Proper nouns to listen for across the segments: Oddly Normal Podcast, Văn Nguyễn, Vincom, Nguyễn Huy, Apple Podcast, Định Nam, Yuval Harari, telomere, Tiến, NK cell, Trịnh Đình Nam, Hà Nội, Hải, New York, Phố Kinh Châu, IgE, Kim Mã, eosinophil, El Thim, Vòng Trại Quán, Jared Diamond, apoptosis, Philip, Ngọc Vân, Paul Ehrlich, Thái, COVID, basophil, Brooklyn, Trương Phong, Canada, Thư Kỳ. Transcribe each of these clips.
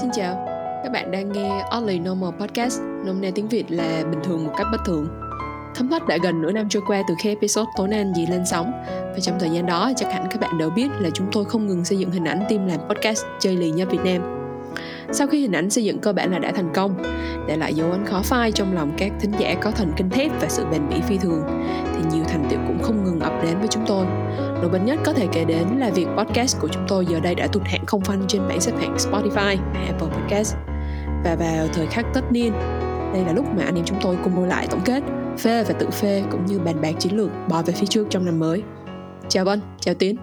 Xin chào, các bạn đang nghe Oddly Normal Podcast, nôm na tiếng Việt là bình thường một cách bất thường. Thấm thoát đã gần nửa năm trôi qua từ khi episode tối nan gì lên sóng. Và trong thời gian đó, chắc hẳn các bạn đã biết là chúng tôi không ngừng xây dựng hình ảnh team làm podcast chơi lì nha Việt Nam. Sau khi hình ảnh xây dựng cơ bản là đã thành công, để lại dấu ấn khó phai trong lòng các thính giả có thần kinh thép và sự bền bỉ phi thường, thì nhiều thành tựu cũng không ngừng ập đến với chúng tôi. Nổi bật nhất có thể kể đến là việc podcast của chúng tôi giờ đây đã tụt hạng không phanh trên bảng xếp hạng Spotify và Apple Podcast. Và vào thời khắc tất niên, đây là lúc mà anh em chúng tôi cùng ngồi lại tổng kết, phê và tự phê cũng như bàn bạc chiến lược bò về phía trước trong năm mới. Chào Vân, chào Tiến.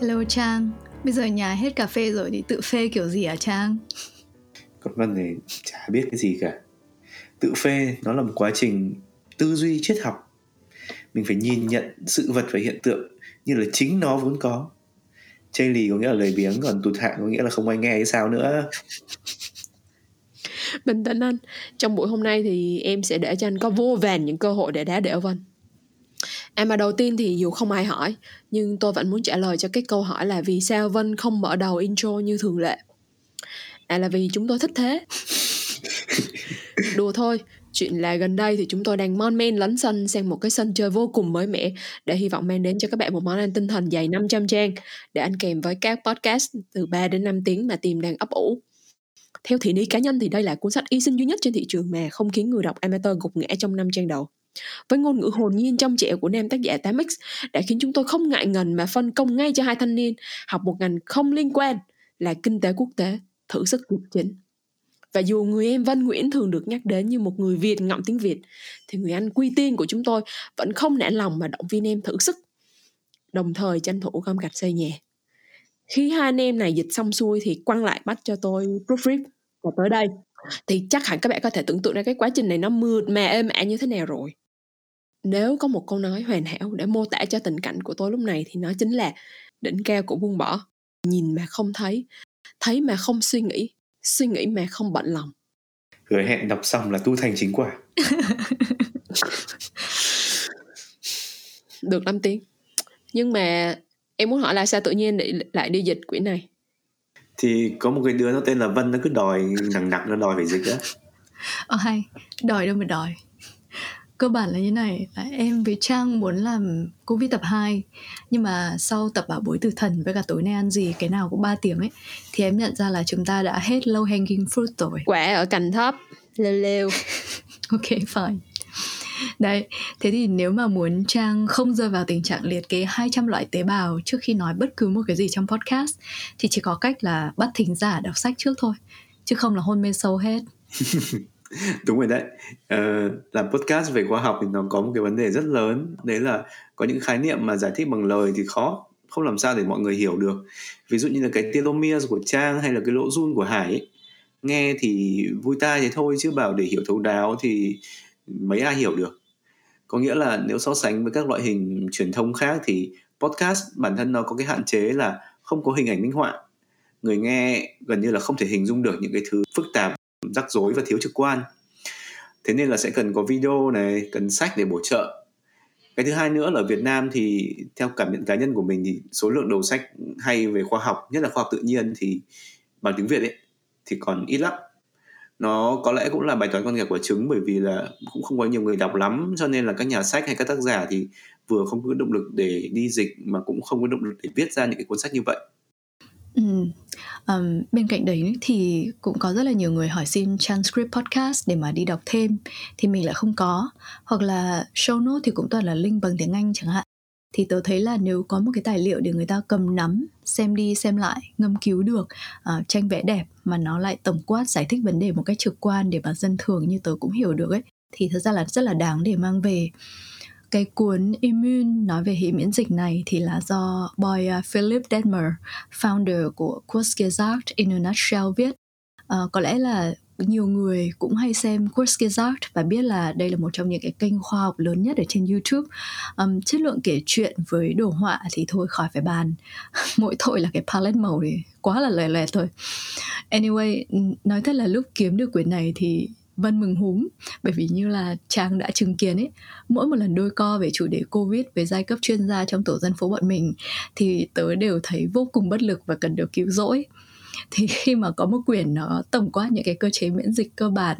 Hello Trang, bây giờ nhà hết cà phê rồi thì tự phê kiểu gì hả Trang? Còn Vân thì chả biết cái gì cả. Tự phê nó là một quá trình tư duy triết học. Mình phải nhìn nhận sự vật và hiện tượng như là chính nó vốn có. Chê lì có nghĩa là lời biếng, còn tụt hạng có nghĩa là không ai nghe hay sao nữa. Bình tĩnh anh, trong buổi hôm nay thì em sẽ để cho anh có vô vàn những cơ hội để đá đẽo Vân. Mà đầu tiên thì dù không ai hỏi, nhưng tôi vẫn muốn trả lời cho cái câu hỏi là vì sao Vân không mở đầu intro như thường lệ. Là vì chúng tôi thích thế. Đùa thôi, chuyện là gần đây thì chúng tôi đang mon men lấn sân sang một cái sân chơi vô cùng mới mẻ để hy vọng mang đến cho các bạn một món ăn tinh thần dày 500 trang để ăn kèm với các podcast từ 3 đến 5 tiếng mà team đang ấp ủ. Theo thị lý cá nhân thì đây là cuốn sách y sinh duy nhất trên thị trường mà không khiến người đọc amateur gục ngã trong 5 trang đầu. Với ngôn ngữ hồn nhiên trong trẻo của nam tác giả 8X đã khiến chúng tôi không ngại ngần mà phân công ngay cho hai thanh niên học một ngành không liên quan là kinh tế quốc tế, thử sức cuộc chính. Và dù người em Văn Nguyễn thường được nhắc đến như một người Việt ngậm tiếng Việt, thì người anh Quy Tiên của chúng tôi vẫn không nản lòng mà động viên em thử sức, đồng thời tranh thủ gom gạch xây nhà. Khi hai anh em này dịch xong xuôi thì quăng lại bắt cho tôi proofread. Và tới đây thì chắc hẳn các bạn có thể tưởng tượng ra cái quá trình này nó mượt mà êm ả như thế nào rồi. Nếu có một câu nói hoàn hảo để mô tả cho tình cảnh của tôi lúc này thì nó chính là đỉnh cao của buông bỏ. Nhìn mà không thấy, thấy mà không suy nghĩ, suy nghĩ mà không bận lòng. Hứa hẹn đọc xong là tu thành chính quả. Được 5 tiếng. Nhưng mà em muốn hỏi là sao tự nhiên lại đi dịch quyển này? Thì có một cái đứa nó tên là Vân, nó cứ đòi nặng nó đòi phải dịch á. Hay, đòi đâu mà đòi. Cơ bản là như này, em với Trang muốn làm Covid tập 2, nhưng mà sau tập bảo bối tử thần với cả tối nay ăn gì cái nào cũng 3 tiếng ấy, thì em nhận ra là chúng ta đã hết low hanging fruit rồi. Quả ở cành thấp, lêu lêu. Ok, fine. Đấy, thế thì nếu mà muốn Trang không rơi vào tình trạng liệt kê 200 loại tế bào trước khi nói bất cứ một cái gì trong podcast, thì chỉ có cách là bắt thính giả đọc sách trước thôi, chứ không là hôn mê sâu hết. Đúng rồi đấy, làm podcast về khoa học thì nó có một cái vấn đề rất lớn. Đấy là có những khái niệm mà giải thích bằng lời thì khó, không làm sao để mọi người hiểu được. Ví dụ như là cái telomere của Trang hay là cái lỗ run của Hải ấy. Nghe thì vui tai thế thôi, chứ bảo để hiểu thấu đáo thì mấy ai hiểu được. Có nghĩa là nếu so sánh với các loại hình truyền thông khác thì podcast bản thân nó có cái hạn chế là không có hình ảnh minh họa. Người nghe gần như là không thể hình dung được những cái thứ phức tạp, rắc rối và thiếu trực quan. Thế nên là sẽ cần có video này, cần sách để bổ trợ. Cái thứ hai nữa là ở Việt Nam thì theo cảm nhận cá nhân của mình thì số lượng đầu sách hay về khoa học, nhất là khoa học tự nhiên thì bằng tiếng Việt ấy, thì còn ít lắm. Nó có lẽ cũng là bài toán con gà quả trứng, bởi vì là cũng không có nhiều người đọc lắm, cho nên là các nhà sách hay các tác giả thì vừa không có động lực để đi dịch mà cũng không có động lực để viết ra những cái cuốn sách như vậy. Bên cạnh đấy thì cũng có rất là nhiều người hỏi xin transcript podcast để mà đi đọc thêm, thì mình lại không có, hoặc là show notes thì cũng toàn là link bằng tiếng Anh chẳng hạn. Thì tớ thấy là nếu có một cái tài liệu để người ta cầm nắm, xem đi xem lại, ngâm cứu được, tranh vẽ đẹp mà nó lại tổng quát giải thích vấn đề một cách trực quan để mà dân thường như tớ cũng hiểu được ấy, thì thật ra là rất là đáng để mang về. Cái cuốn Immune nói về hệ miễn dịch này thì là do boy Philipp Dettmer, founder của Kurzgesagt in a nutshell viết. Có lẽ là nhiều người cũng hay xem Kurzgesagt và biết là đây là một trong những cái kênh khoa học lớn nhất ở trên YouTube. Chất lượng kể chuyện với đồ họa thì thôi khỏi phải bàn. Mỗi tội là cái palette màu thì quá là lòe lòe thôi. Anyway, nói thật là lúc kiếm được quyển này thì Vân mừng húm, bởi vì như là Trang đã chứng kiến ấy, mỗi một lần đôi co về chủ đề Covid với giai cấp chuyên gia trong tổ dân phố bọn mình thì tớ đều thấy vô cùng bất lực và cần được cứu rỗi. Thì khi mà có một quyển nó tổng quát những cái cơ chế miễn dịch cơ bản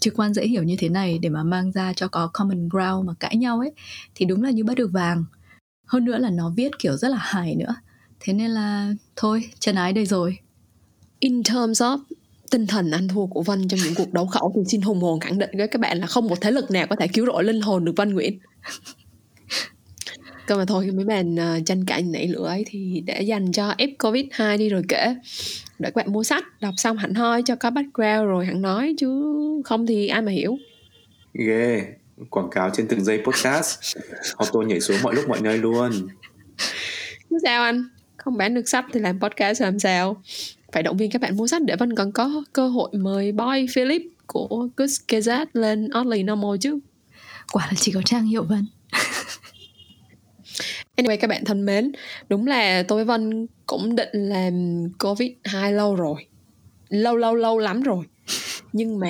trực quan dễ hiểu như thế này để mà mang ra cho có common ground mà cãi nhau ấy, thì đúng là như bắt được vàng. Hơn nữa là nó viết kiểu rất là hài nữa. Thế nên là thôi, chân ái đây rồi. In terms of tinh thần ăn thua của Văn trong những cuộc đấu khẩu thì xin hùng hồn khẳng định với các bạn là không một thế lực nào có thể cứu rỗi linh hồn được Văn Nguyễn. Cơ mà thôi, mấy bạn tranh cãi nảy lửa ấy thì để dành cho F COVID-2 đi rồi kể. Để các bạn mua sách, đọc xong hẳn hoi cho có background rồi hẳn nói, chứ không thì ai mà hiểu. Ghê, yeah, quảng cáo trên từng giây podcast. Học tôi nhảy xuống mọi lúc mọi nơi luôn. Sao anh? Không bán được sách thì làm podcast làm sao? Phải động viên các bạn mua sách để Văn còn có cơ hội mời boy Philip của Kurzgesagt lên Oddly Normal chứ. Quả là chỉ có Trang hiểu Văn. Anyway, các bạn thân mến, đúng là tôi với Văn cũng định làm COVID-2 lâu rồi. Lâu lắm rồi. Nhưng mà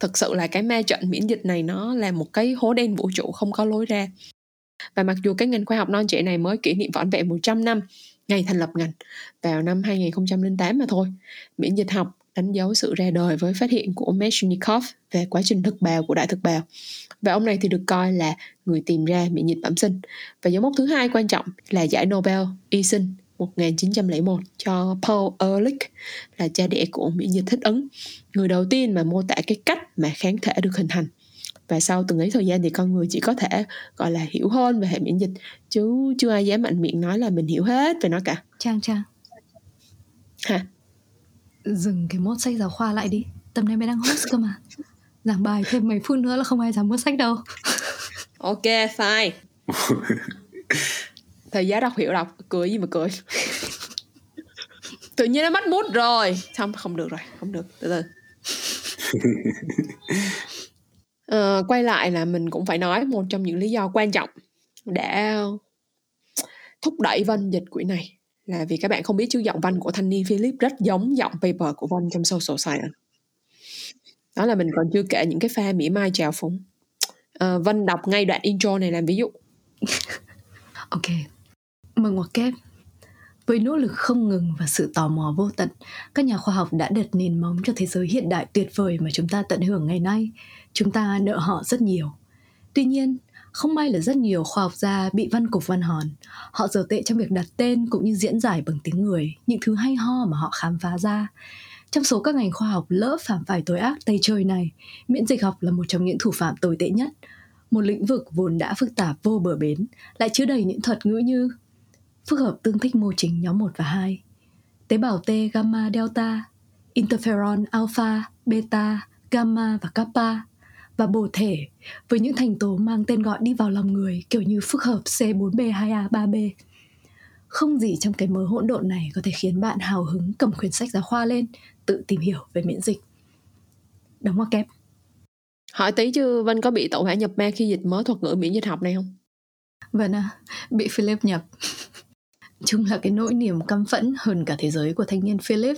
thực sự là cái ma trận miễn dịch này nó là một cái hố đen vũ trụ không có lối ra. Và mặc dù cái ngành khoa học non trẻ này mới kỷ niệm vỏn vẹn 100 năm ngày thành lập ngành vào năm 2008 mà thôi, miễn dịch học đánh dấu sự ra đời với phát hiện của Meshnikov về quá trình thực bào của đại thực bào. Và ông này thì được coi là người tìm ra miễn dịch bẩm sinh. Và dấu mốc thứ hai quan trọng là giải Nobel y sinh 1901 cho Paul Ehrlich, là cha đẻ của miễn dịch thích ứng, người đầu tiên mà mô tả cái cách mà kháng thể được hình thành. Và sau từng ấy thời gian thì con người chỉ có thể gọi là hiểu hơn về hệ miễn dịch, chứ chưa ai dám mạnh miệng nói là mình hiểu hết về nó cả. Trang hả? Dừng cái mốt sách giáo khoa lại đi. Tầm này mới đang host cơ mà. Giảng bài thêm mấy phút nữa là không ai dám mua sách đâu. Ok, fine. Thầy giáo đọc hiểu đọc. Cười gì mà cười. Tự nhiên nó mất mút rồi. Xong không được rồi, không được. Từ quay lại là mình cũng phải nói một trong những lý do quan trọng để thúc đẩy Văn dịch quỹ này là vì các bạn không biết chứ giọng Văn của thanh niên Philip rất giống giọng paper của Văn trong Social Science. Đó là mình còn chưa kể những cái pha mỉa mai trào phúng. Văn đọc ngay đoạn intro này làm ví dụ. Ok, mừng ngoặc kép. Với nỗ lực không ngừng và sự tò mò vô tận, các nhà khoa học đã đặt nền móng cho thế giới hiện đại tuyệt vời mà chúng ta tận hưởng ngày nay. Chúng ta nợ họ rất nhiều. Tuy nhiên, không may là rất nhiều khoa học gia bị văn cục văn hòn. Họ dở tệ trong việc đặt tên cũng như diễn giải bằng tiếng người những thứ hay ho mà họ khám phá ra. Trong số các ngành khoa học lỡ phạm phải tội ác tày trời này, miễn dịch học là một trong những thủ phạm tồi tệ nhất. Một lĩnh vực vốn đã phức tạp vô bờ bến, lại chứa đầy những thuật ngữ như phức hợp tương thích mô chính nhóm 1 và 2, tế bào T gamma delta, interferon alpha, beta, gamma và kappa, và bổ thể với những thành tố mang tên gọi đi vào lòng người kiểu như phức hợp C4B2A3B. Không gì trong cái mớ hỗn độn này có thể khiến bạn hào hứng cầm quyển sách giáo khoa lên, tự tìm hiểu về miễn dịch. Đóng ngoặc kép. Hỏi tí chứ Vân có bị tổ hỏa nhập ma khi dịch mới thuật ngữ miễn dịch học này không? Vân à, bị Philip nhập. Chung là cái nỗi niềm căm phẫn hơn cả thế giới của thanh niên Philip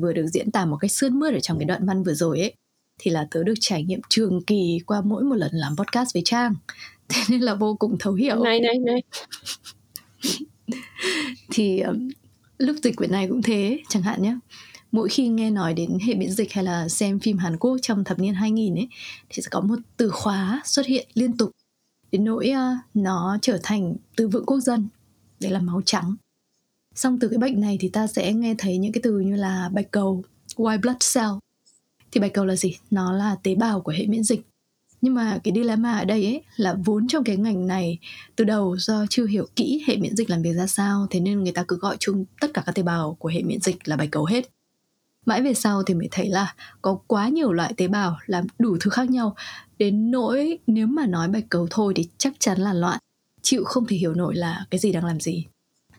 vừa được diễn tả một cách sướt mướt ở trong cái đoạn văn vừa rồi ấy, thì là tớ được trải nghiệm trường kỳ qua mỗi một lần làm podcast với Trang. Thế nên là vô cùng thấu hiểu. Này. Thì lúc dịch quyển này cũng thế, chẳng hạn nhé. Mỗi khi nghe nói đến hệ miễn dịch hay là xem phim Hàn Quốc trong thập niên 2000 ấy, thì sẽ có một từ khóa xuất hiện liên tục đến nỗi nó trở thành từ vựng quốc dân. Đấy là máu trắng. Xong từ cái bệnh này thì ta sẽ nghe thấy những cái từ như là bạch cầu, white blood cell. Thì bạch cầu là gì? Nó là tế bào của hệ miễn dịch. Nhưng mà cái dilemma ở đây ấy, là vốn trong cái ngành này từ đầu do chưa hiểu kỹ hệ miễn dịch làm việc ra sao, thế nên người ta cứ gọi chung tất cả các tế bào của hệ miễn dịch là bạch cầu hết. Mãi về sau thì mới thấy là có quá nhiều loại tế bào làm đủ thứ khác nhau, đến nỗi nếu mà nói bạch cầu thôi thì chắc chắn là loạn, chịu không thể hiểu nổi là cái gì đang làm gì.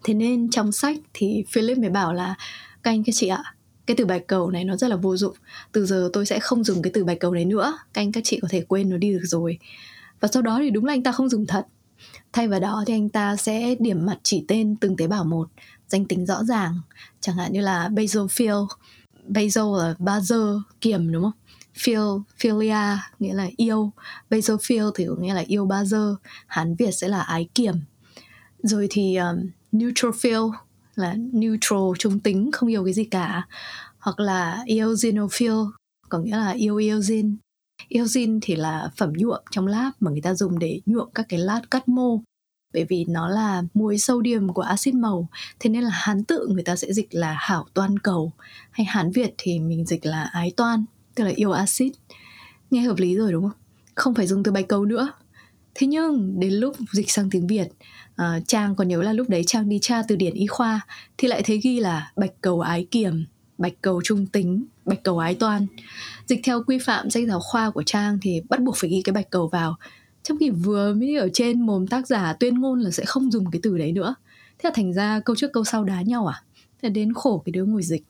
Thế nên trong sách thì Philip mới bảo là các anh các chị ạ, cái từ bạch cầu này nó rất là vô dụng. Từ giờ tôi sẽ không dùng cái từ bạch cầu đấy nữa. Các anh các chị có thể quên nó đi được rồi. Và sau đó thì đúng là anh ta không dùng thật. Thay vào đó thì anh ta sẽ điểm mặt chỉ tên từng tế bào một, danh tính rõ ràng. Chẳng hạn như là basophil, basal là basal, kiềm đúng không? Philia nghĩa là yêu, basophil thì cũng nghĩa là yêu basal, Hán Việt sẽ là ái kiềm. Rồi thì neutrophil là neutral, trung tính, không yêu cái gì cả. Hoặc là eosinophil, có nghĩa là yêu eosin. Eosin thì là phẩm nhuộm trong lab mà người ta dùng để nhuộm các cái lát cắt mô, bởi vì nó là muối sodium của axit màu, thế nên là Hán tự người ta sẽ dịch là hảo toan cầu, hay Hán Việt thì mình dịch là ái toan, tức là yêu axit. Nghe hợp lý rồi đúng không? Không phải dùng từ bạch cầu nữa. Thế nhưng đến lúc dịch sang tiếng Việt, Trang còn nhớ là lúc đấy Trang đi tra từ điển y khoa thì lại thấy ghi là bạch cầu ái kiềm, bạch cầu trung tính, bạch cầu ái toan. Dịch theo quy phạm sách giáo khoa của Trang thì bắt buộc phải ghi cái bạch cầu vào, trong khi vừa mới ở trên mồm tác giả tuyên ngôn là sẽ không dùng cái từ đấy nữa. Thế là thành ra câu trước câu sau đá nhau à? Thế đến khổ cái đứa ngồi dịch.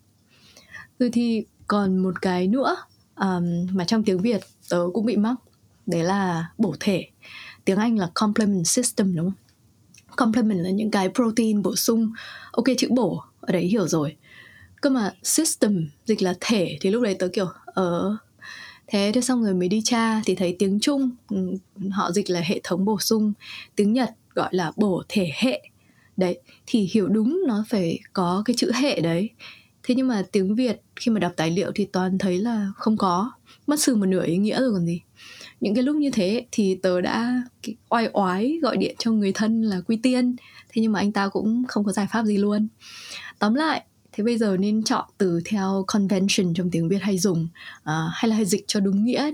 Rồi thì còn một cái nữa mà trong tiếng Việt tớ cũng bị mắc, đấy là bổ thể. Tiếng Anh là complement system đúng không? Complement là những cái protein bổ sung. Ok, chữ bổ ở đấy hiểu rồi. Cơ mà system dịch là thể thì lúc đấy tớ kiểu thế xong rồi mới đi tra thì thấy tiếng Trung họ dịch là hệ thống bổ sung, tiếng Nhật gọi là bổ thể hệ. Đấy, thì hiểu đúng nó phải có cái chữ hệ đấy. Thế nhưng mà tiếng Việt khi mà đọc tài liệu thì toàn thấy là không có, mất sừ một nửa ý nghĩa rồi còn gì. Những cái lúc như thế thì tớ đã oai oái gọi điện cho người thân là Quy Tiên, thế nhưng mà anh ta cũng không có giải pháp gì luôn. Tóm lại, thế bây giờ nên chọn từ theo convention trong tiếng Việt hay dùng, hay là hay dịch cho đúng nghĩa,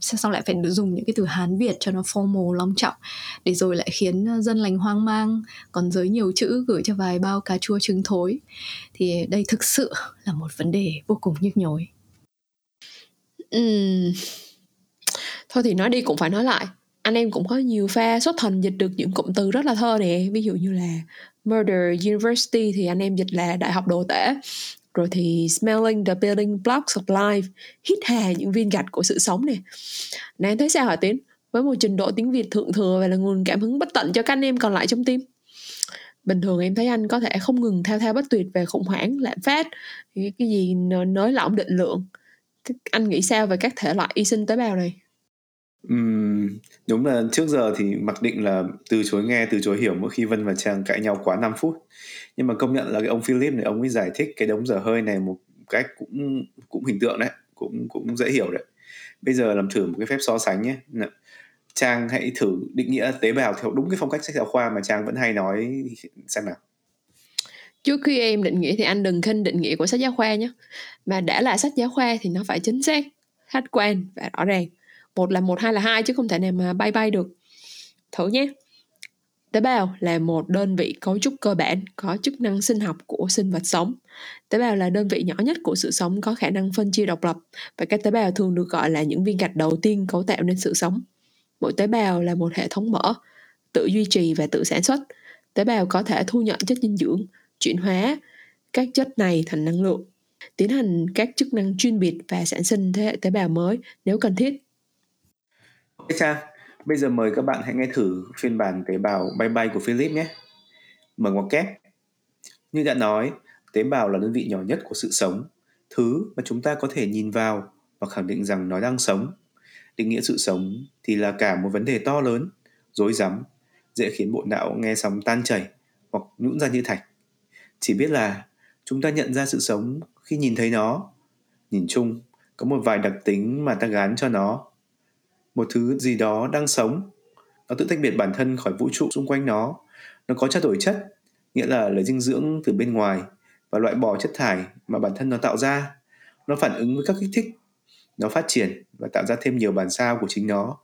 sau lại phải dùng những cái từ Hán Việt cho nó formal, long trọng, để rồi lại khiến dân lành hoang mang, còn giới nhiều chữ gửi cho vài bao cà chua trứng thối. Thì đây thực sự là một vấn đề vô cùng nhức nhối. Thôi thì nói đi cũng phải nói lại, anh em cũng có nhiều pha xuất thần dịch được những cụm từ rất là thơ nè. Ví dụ như là Murder University thì anh em dịch là đại học đồ tể. Rồi thì Smelling the Building Blocks of Life, hít hà những viên gạch của sự sống nè. Này anh thấy sao hả Tiến? Với một trình độ tiếng Việt thượng thừa và là nguồn cảm hứng bất tận cho các anh em còn lại trong team. Bình thường em thấy anh có thể không ngừng thao thao bất tuyệt về khủng hoảng, lạm phát, cái gì nới lỏng định lượng. Anh nghĩ sao về các thể loại y sinh tế bào này? Đúng là trước giờ thì mặc định là từ chối nghe, từ chối hiểu mỗi khi Vân và Trang cãi nhau quá 5 phút. Nhưng mà công nhận là cái ông Philip này, ông ấy giải thích cái đống dở hơi này một cách cũng hình tượng đấy, cũng dễ hiểu đấy. Bây giờ làm thử một cái phép so sánh nhé. Trang hãy thử định nghĩa tế bào theo đúng cái phong cách sách giáo khoa mà Trang vẫn hay nói xem nào. Trước khi em định nghĩa thì anh đừng khinh định nghĩa của sách giáo khoa nhé. Mà đã là sách giáo khoa thì nó phải chính xác, khách quan và rõ ràng. 1 là 1, 2 là 2 chứ không thể nào mà bay được. Thử nhé. Tế bào là một đơn vị cấu trúc cơ bản có chức năng sinh học của sinh vật sống. Tế bào là đơn vị nhỏ nhất của sự sống, có khả năng phân chia độc lập, và các tế bào thường được gọi là những viên gạch đầu tiên cấu tạo nên sự sống. Mỗi tế bào là một hệ thống mở, tự duy trì và tự sản xuất. Tế bào có thể thu nhận chất dinh dưỡng, chuyển hóa các chất này thành năng lượng, tiến hành các chức năng chuyên biệt và sản sinh thế hệ tế bào mới nếu cần thiết. Trang, bây giờ mời các bạn hãy nghe thử phiên bản tế bào bay bay của Philip nhé. Mở ngoặc kép. Như đã nói, tế bào là đơn vị nhỏ nhất của sự sống, thứ mà chúng ta có thể nhìn vào và khẳng định rằng nó đang sống. Định nghĩa sự sống thì là cả một vấn đề to lớn, rối rắm, dễ khiến bộ não nghe sóng tan chảy hoặc nhũn ra như thạch. Chỉ biết là chúng ta nhận ra sự sống khi nhìn thấy nó. Nhìn chung, có một vài đặc tính mà ta gán cho nó. Một thứ gì đó đang sống, nó tự tách biệt bản thân khỏi vũ trụ xung quanh nó có trao đổi chất, nghĩa là lấy dinh dưỡng từ bên ngoài và loại bỏ chất thải mà bản thân nó tạo ra. Nó phản ứng với các kích thích, nó phát triển và tạo ra thêm nhiều bản sao của chính nó.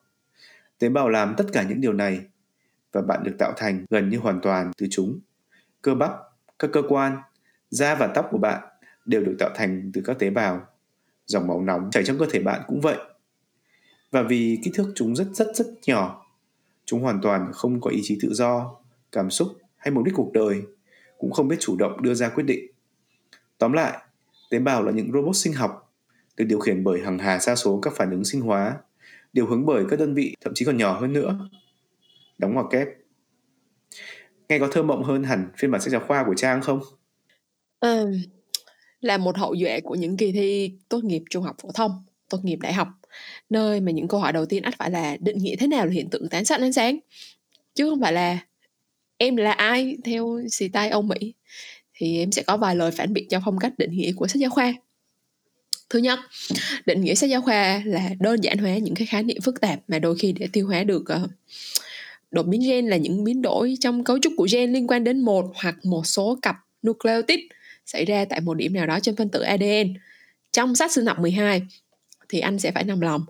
Tế bào làm tất cả những điều này và bạn được tạo thành gần như hoàn toàn từ chúng. Cơ bắp, các cơ quan, da và tóc của bạn đều được tạo thành từ các tế bào. Dòng máu nóng chảy trong cơ thể bạn cũng vậy. Và vì kích thước chúng rất nhỏ, chúng hoàn toàn không có ý chí tự do, cảm xúc hay mục đích cuộc đời, cũng không biết chủ động đưa ra quyết định. Tóm lại, tế bào là những robot sinh học, được điều khiển bởi hàng hà sa số các phản ứng sinh hóa, điều hướng bởi các đơn vị thậm chí còn nhỏ hơn nữa. Đóng ngoặc kép. Nghe có thơ mộng hơn hẳn phiên bản sách giáo khoa của Trang không? Là một hậu duệ của những kỳ thi tốt nghiệp trung học phổ thông, tốt nghiệp đại học, nơi mà những câu hỏi đầu tiên ắt phải là định nghĩa thế nào là hiện tượng tán xạ ánh sáng, chứ không phải là em là ai theo style Âu Mỹ. thì em sẽ có vài lời phản biện cho phong cách định nghĩa của sách giáo khoa. Thứ nhất, định nghĩa sách giáo khoa là đơn giản hóa những cái khái niệm phức tạp mà đôi khi để tiêu hóa được. Đột biến gen là những biến đổi trong cấu trúc của gen liên quan đến một hoặc một số cặp nucleotide xảy ra tại một điểm nào đó trên phân tử ADN. Trong sách sinh học 12 thì anh sẽ phải nằm lòng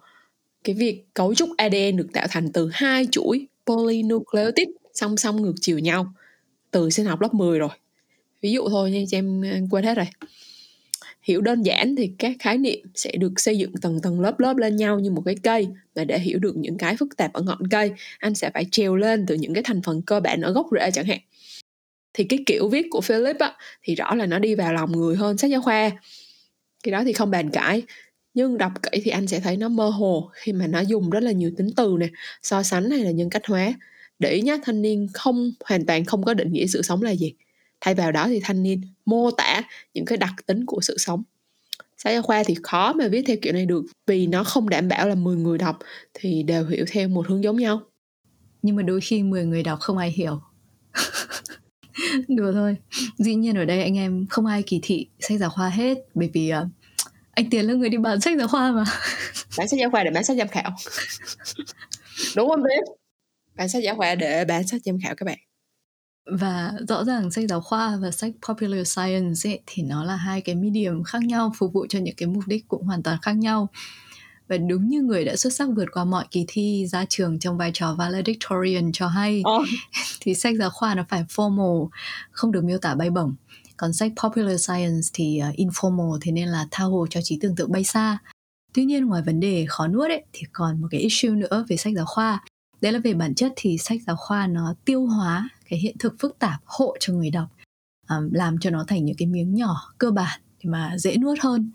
cái việc cấu trúc ADN được tạo thành từ hai chuỗi polynucleotide song song ngược chiều nhau từ sinh học lớp 10 rồi. Ví dụ thôi nha, em quên hết rồi. Hiểu đơn giản thì các khái niệm sẽ được xây dựng tầng tầng lớp lớp lên nhau như một cái cây, và để hiểu được những cái phức tạp ở ngọn cây, anh sẽ phải trèo lên từ những cái thành phần cơ bản ở gốc rễ chẳng hạn. Thì cái kiểu viết của Philip á, thì rõ là nó đi vào lòng người hơn sách giáo khoa, cái đó thì không bàn cãi. Nhưng đọc kỹ thì anh sẽ thấy nó mơ hồ khi mà nó dùng rất là nhiều tính từ nè, so sánh hay là nhân cách hóa. Để ý nhé, thanh niên không hoàn toàn không có định nghĩa sự sống là gì. Thay vào đó thì thanh niên mô tả những cái đặc tính của sự sống. Sách giáo khoa thì khó mà viết theo kiểu này được, vì nó không đảm bảo là 10 người đọc thì đều hiểu theo một hướng giống nhau. Nhưng mà đôi khi 10 người đọc không ai hiểu. Đùa thôi. Dĩ nhiên ở đây anh em không ai kỳ thị sách giáo khoa hết, bởi vì anh Tiến là người đi bán sách giáo khoa mà. Bán sách giáo khoa để bán sách giám khảo. Đúng không Tiến? Bán sách giáo khoa để bán sách giám khảo các bạn. Và rõ ràng sách giáo khoa và sách popular science ấy, thì nó là hai cái medium khác nhau, phục vụ cho những cái mục đích cũng hoàn toàn khác nhau. Và đúng như người đã xuất sắc vượt qua mọi kỳ thi ra trường trong vai trò valedictorian cho hay, thì sách giáo khoa nó phải formal, không được miêu tả bay bổng. Còn sách popular science thì informal, thế nên là tha hồ cho trí tưởng tượng bay xa. Tuy nhiên ngoài vấn đề khó nuốt ấy, thì còn một cái issue nữa về sách giáo khoa. Đấy là về bản chất thì sách giáo khoa nó tiêu hóa cái hiện thực phức tạp hộ cho người đọc, làm cho nó thành những cái miếng nhỏ cơ bản mà dễ nuốt hơn.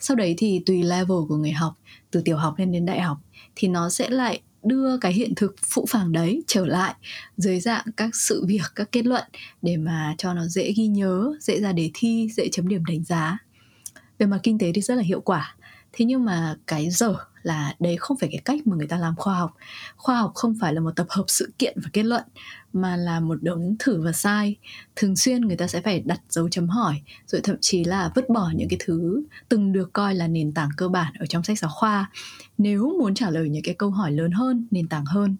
Sau đấy thì tùy level của người học, từ tiểu học lên đến đại học, thì nó sẽ lại đưa cái hiện thực phũ phàng đấy trở lại dưới dạng các sự việc, các kết luận để mà cho nó dễ ghi nhớ, dễ ra đề thi, dễ chấm điểm đánh giá. Về mặt kinh tế thì rất là hiệu quả. Thế nhưng mà cái dở là đấy không phải cái cách mà người ta làm khoa học. Khoa học không phải là một tập hợp sự kiện và kết luận, mà là một đống thử và sai. Thường xuyên người ta sẽ phải đặt dấu chấm hỏi, rồi thậm chí là vứt bỏ những cái thứ từng được coi là nền tảng cơ bản ở trong sách giáo khoa nếu muốn trả lời những cái câu hỏi lớn hơn, nền tảng hơn.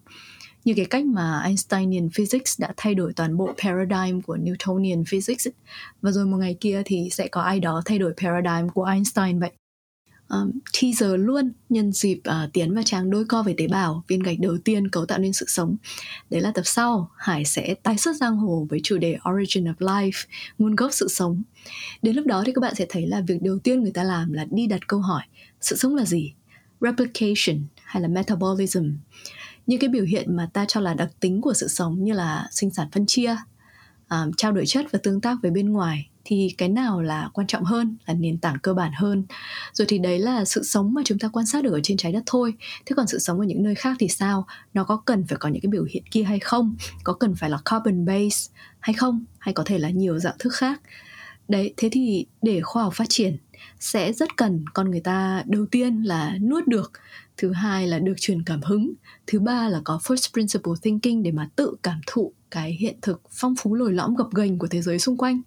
Như cái cách mà Einsteinian Physics đã thay đổi toàn bộ paradigm của Newtonian Physics, và rồi một ngày kia thì sẽ có ai đó thay đổi paradigm của Einstein vậy. Teaser luôn nhân dịp Tiến và Trang đôi co về tế bào, viên gạch đầu tiên cấu tạo nên sự sống. Đấy là tập sau, Hải sẽ tái xuất giang hồ với chủ đề Origin of Life, nguồn gốc sự sống. Đến lúc đó thì các bạn sẽ thấy là việc đầu tiên người ta làm là đi đặt câu hỏi sự sống là gì? Replication hay là metabolism. Những cái biểu hiện mà ta cho là đặc tính của sự sống như là sinh sản phân chia, trao đổi chất và tương tác với bên ngoài, thì cái nào là quan trọng hơn, là nền tảng cơ bản hơn. Rồi thì đấy là sự sống mà chúng ta quan sát được ở trên trái đất thôi. Thế còn sự sống ở những nơi khác thì sao? Nó có cần phải có những cái biểu hiện kia hay không? Có cần phải là carbon based hay không? Hay có thể là nhiều dạng thức khác? Đấy, thế thì để khoa học phát triển sẽ rất cần con người ta đầu tiên là nuốt được, thứ hai là được truyền cảm hứng, thứ ba là có first principle thinking để mà tự cảm thụ cái hiện thực phong phú lồi lõm gập ghềnh của thế giới xung quanh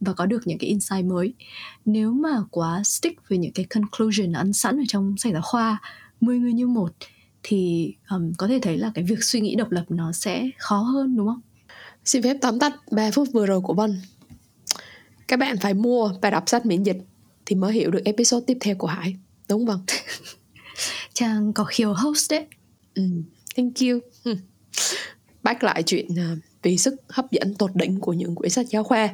và có được những cái insight mới. Nếu mà quá stick với những cái conclusion ăn sẵn ở trong sách giáo khoa 10 người như một thì có thể thấy là cái việc suy nghĩ độc lập nó sẽ khó hơn, đúng không? Xin phép tóm tắt 3 phút vừa rồi của Vân. Các bạn phải mua và đọc sách miễn dịch thì mới hiểu được episode tiếp theo của Hải, đúng không? Trang có khiếu host đấy. Thank you. Bác lại chuyện vì sức hấp dẫn tột đỉnh của những quyển sách giáo khoa,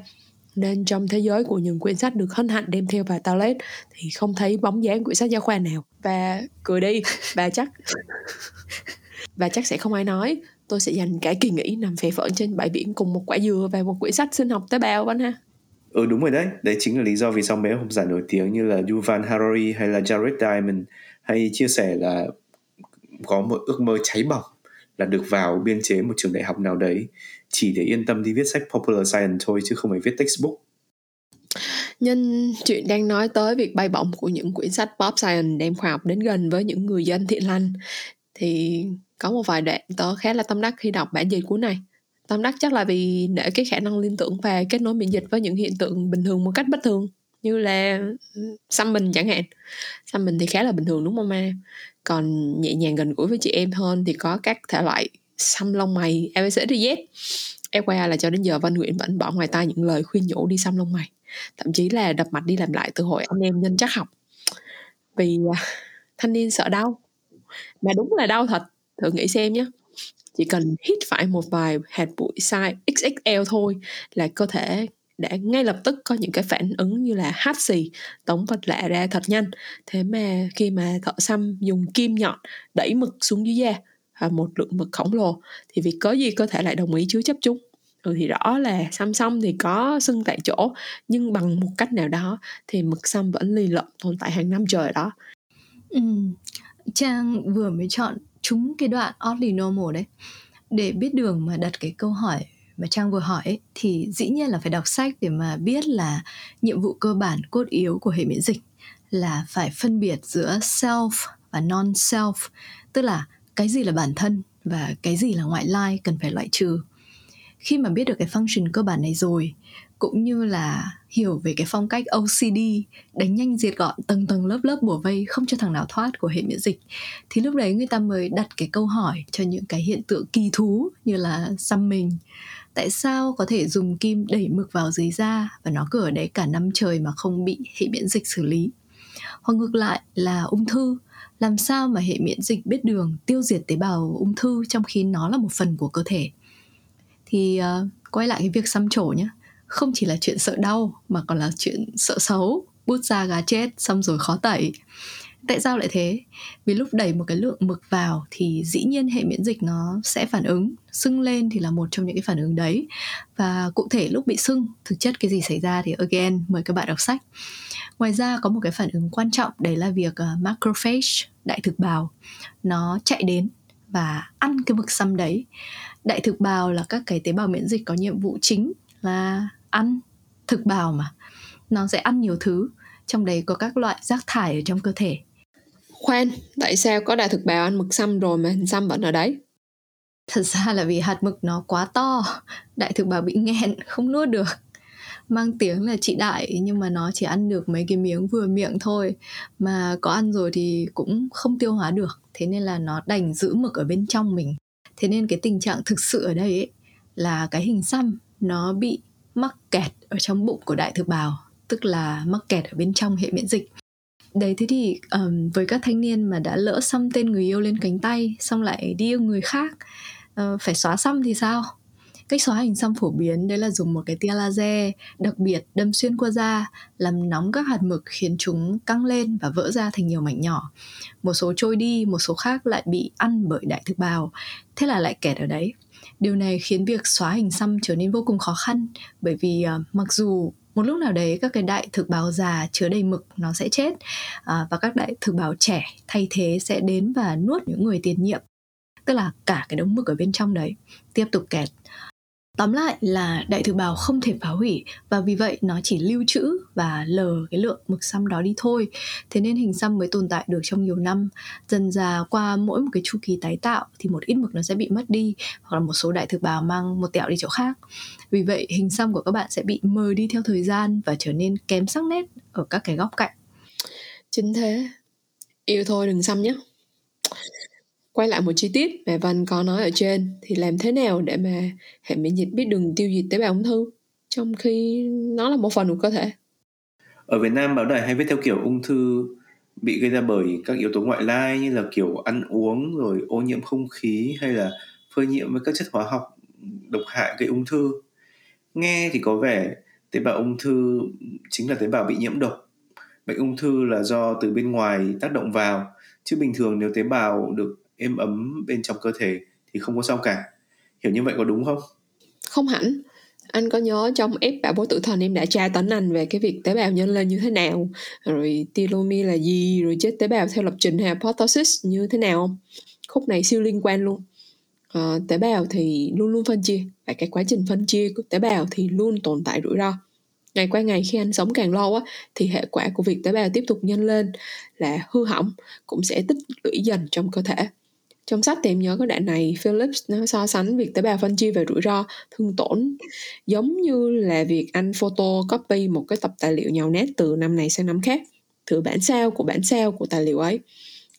nên trong thế giới của những quyển sách được hân hạnh đem theo vào toilet thì không thấy bóng dáng quyển sách giáo khoa nào. Và cười đi, và chắc sẽ không ai nói. Tôi sẽ dành cả kỳ nghỉ nằm phè phỡn trên bãi biển cùng một quả dừa và một quyển sách sinh học tế bào Vân ha. Ừ, đúng rồi đấy. Đấy chính là lý do vì sao mấy ông giả nổi tiếng như là Yuval Harari hay là Jared Diamond hay chia sẻ là có một ước mơ cháy bỏng là được vào biên chế một trường đại học nào đấy chỉ để yên tâm đi viết sách popular science thôi, chứ không phải viết textbook. Nhân chuyện đang nói tới việc bay bổng của những quyển sách pop science đem khoa học đến gần với những người dân thiện lành, thì có một vài đoạn tớ khá là tâm đắc khi đọc bản dịch cuốn này. Tâm đắc chắc là vì để cái khả năng liên tưởng và kết nối miễn dịch với những hiện tượng bình thường một cách bất thường, như là xăm mình chẳng hạn. Xăm mình thì khá là bình thường đúng không ma? Còn nhẹ nhàng gần gũi với chị em hơn thì có các thể loại xăm lông mày ABCDZ. Qua là cho đến giờ Văn Nguyễn vẫn bỏ ngoài tai những lời khuyên nhủ đi xăm lông mày, thậm chí là đập mặt đi làm lại từ hồi anh em nhân trắc học, vì thanh niên sợ đau. Mà đúng là đau thật, thử nghĩ xem nhé. Chỉ cần hít phải một vài hạt bụi size XXL thôi là cơ thể đã ngay lập tức có những cái phản ứng như là hắt xì, tống vật lạ ra thật nhanh. Thế mà khi mà thợ xăm dùng kim nhọn đẩy mực xuống dưới da, một lượng mực khổng lồ, thì vì cớ gì cơ thể lại đồng ý chứa chấp chúng. Thì rõ là xăm xong thì có sưng tại chỗ, nhưng bằng một cách nào đó thì mực xăm vẫn lì lợm tồn tại hàng năm trời đó. Trang vừa mới chọn trúng cái đoạn Oddly Normal đấy. Để biết đường mà đặt cái câu hỏi mà Trang vừa hỏi ấy, thì dĩ nhiên là phải đọc sách để mà biết là nhiệm vụ cơ bản cốt yếu của hệ miễn dịch là phải phân biệt giữa self và non-self, tức là cái gì là bản thân và cái gì là ngoại lai cần phải loại trừ. Khi mà biết được cái function cơ bản này rồi, cũng như là hiểu về cái phong cách OCD, đánh nhanh diệt gọn tầng tầng lớp lớp bủa vây không cho thằng nào thoát của hệ miễn dịch, thì lúc đấy người ta mới đặt cái câu hỏi cho những cái hiện tượng kỳ thú như là xăm mình. Tại sao có thể dùng kim đẩy mực vào dưới da và nó cứ ở đấy cả năm trời mà không bị hệ miễn dịch xử lý? Hoặc ngược lại là ung thư, làm sao mà hệ miễn dịch biết đường tiêu diệt tế bào ung thư trong khi nó là một phần của cơ thể? Thì quay lại cái việc xăm trổ nhé. Không chỉ là chuyện sợ đau mà còn là chuyện sợ xấu, bút ra gà chết, xong rồi khó tẩy. Tại sao lại thế? Vì lúc đẩy một cái lượng mực vào thì dĩ nhiên hệ miễn dịch nó sẽ phản ứng. Sưng lên thì là một trong những cái phản ứng đấy. Và cụ thể lúc bị sưng, thực chất cái gì xảy ra thì again, mời các bạn đọc sách. Ngoài ra có một cái phản ứng quan trọng, đấy là việc macrophage, đại thực bào, nó chạy đến và ăn cái mực xăm đấy. Đại thực bào là các cái tế bào miễn dịch có nhiệm vụ chính là ăn thực bào mà. Nó sẽ ăn nhiều thứ, trong đấy có các loại rác thải ở trong cơ thể. Khoan, tại sao có đại thực bào ăn mực xăm rồi mà hình xăm vẫn ở đấy? Thật ra là vì hạt mực nó quá to, đại thực bào bị nghẹn, không nuốt được. Mang tiếng là chị đại nhưng mà nó chỉ ăn được mấy cái miếng vừa miệng thôi. Mà có ăn rồi thì cũng không tiêu hóa được, thế nên là nó đành giữ mực ở bên trong mình. Thế nên cái tình trạng thực sự ở đây ấy, là cái hình xăm nó bị mắc kẹt ở trong bụng của đại thực bào, tức là mắc kẹt ở bên trong hệ miễn dịch. Đấy, thế thì với các thanh niên mà đã lỡ xăm tên người yêu lên cánh tay, xong lại đi yêu người khác, phải xóa xăm thì sao? Cách xóa hình xăm phổ biến đấy là dùng một cái tia laser đặc biệt đâm xuyên qua da, làm nóng các hạt mực khiến chúng căng lên và vỡ ra thành nhiều mảnh nhỏ. Một số trôi đi, một số khác lại bị ăn bởi đại thực bào, thế là lại kẹt ở đấy. Điều này khiến việc xóa hình xăm trở nên vô cùng khó khăn, bởi vì mặc dù một lúc nào đấy các cái đại thực bào già chứa đầy mực nó sẽ chết, và các đại thực bào trẻ thay thế sẽ đến và nuốt những người tiền nhiệm, tức là cả cái đống mực ở bên trong đấy tiếp tục kẹt. Tóm lại là đại thực bào không thể phá hủy và vì vậy nó chỉ lưu trữ và lờ cái lượng mực xăm đó đi thôi. Thế nên hình xăm mới tồn tại được trong nhiều năm. Dần dà qua mỗi một cái chu kỳ tái tạo thì một ít mực nó sẽ bị mất đi, hoặc là một số đại thực bào mang một tẹo đi chỗ khác. Vì vậy hình xăm của các bạn sẽ bị mờ đi theo thời gian và trở nên kém sắc nét ở các cái góc cạnh. Chính thế, yêu thôi đừng xăm nhé. Quay lại một chi tiết mà Văn có nói ở trên, thì làm thế nào để mà hệ miễn dịch biết đường tiêu diệt tế bào ung thư trong khi nó là một phần của cơ thể? Ở Việt Nam báo đài hay viết theo kiểu ung thư bị gây ra bởi các yếu tố ngoại lai như là kiểu ăn uống, rồi ô nhiễm không khí hay là phơi nhiễm với các chất hóa học độc hại gây ung thư. Nghe thì có vẻ tế bào ung thư chính là tế bào bị nhiễm độc. Bệnh ung thư là do từ bên ngoài tác động vào, chứ bình thường nếu tế bào được êm ấm bên trong cơ thể thì không có sao cả. Hiểu như vậy có đúng không? Không hẳn. Anh có nhớ trong ép bảo bối tử thần em đã tra tấn anh về cái việc tế bào nhân lên như thế nào, rồi telomere là gì, rồi chết tế bào theo lập trình apoptosis như thế nào không? Khúc này siêu liên quan luôn. Tế bào thì luôn luôn phân chia, và cái quá trình phân chia của tế bào thì luôn tồn tại rủi ro. Ngày qua ngày khi anh sống càng lâu á, thì hệ quả của việc tế bào tiếp tục nhân lên là hư hỏng cũng sẽ tích lũy dần trong cơ thể. Trong sách tìm nhớ có đoạn này, Philip nó so sánh việc tế bào phân chia về rủi ro, thương tổn giống như là việc anh photocopy một cái tập tài liệu nhào nát từ năm này sang năm khác, thử bản sao của tài liệu ấy.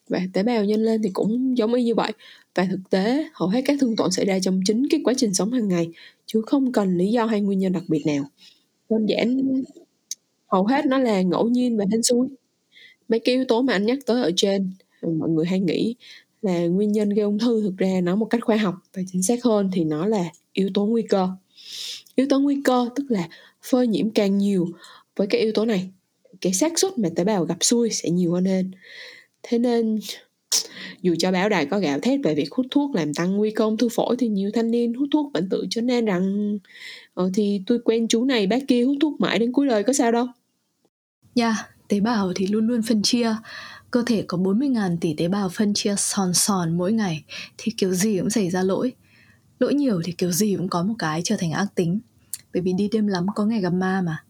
Và tế bào nhân lên thì cũng giống y như vậy. Và thực tế, hầu hết các thương tổn xảy ra trong chính cái quá trình sống hàng ngày, chứ không cần lý do hay nguyên nhân đặc biệt nào. Đơn giản, hầu hết nó là ngẫu nhiên và hên xui. Mấy cái yếu tố mà anh nhắc tới ở trên, mọi người hay nghĩ là nguyên nhân gây ung thư, thực ra nó một cách khoa học và chính xác hơn thì nó là yếu tố nguy cơ. Yếu tố nguy cơ tức là phơi nhiễm càng nhiều với cái yếu tố này, cái xác suất mà tế bào gặp xui sẽ nhiều hơn lên. Thế nên dù cho báo đài có gào thét về việc hút thuốc làm tăng nguy cơ ung thư phổi, thì nhiều thanh niên hút thuốc vẫn tự chấn an rằng thì tôi quen chú này bác kia hút thuốc mãi đến cuối đời có sao đâu. Tế bào thì luôn luôn phân chia. Cơ thể có 40.000 tỷ tế bào phân chia sòn mỗi ngày, thì kiểu gì cũng xảy ra lỗi. Lỗi nhiều thì kiểu gì cũng có một cái trở thành ác tính, bởi vì đi đêm lắm có ngày gặp ma mà.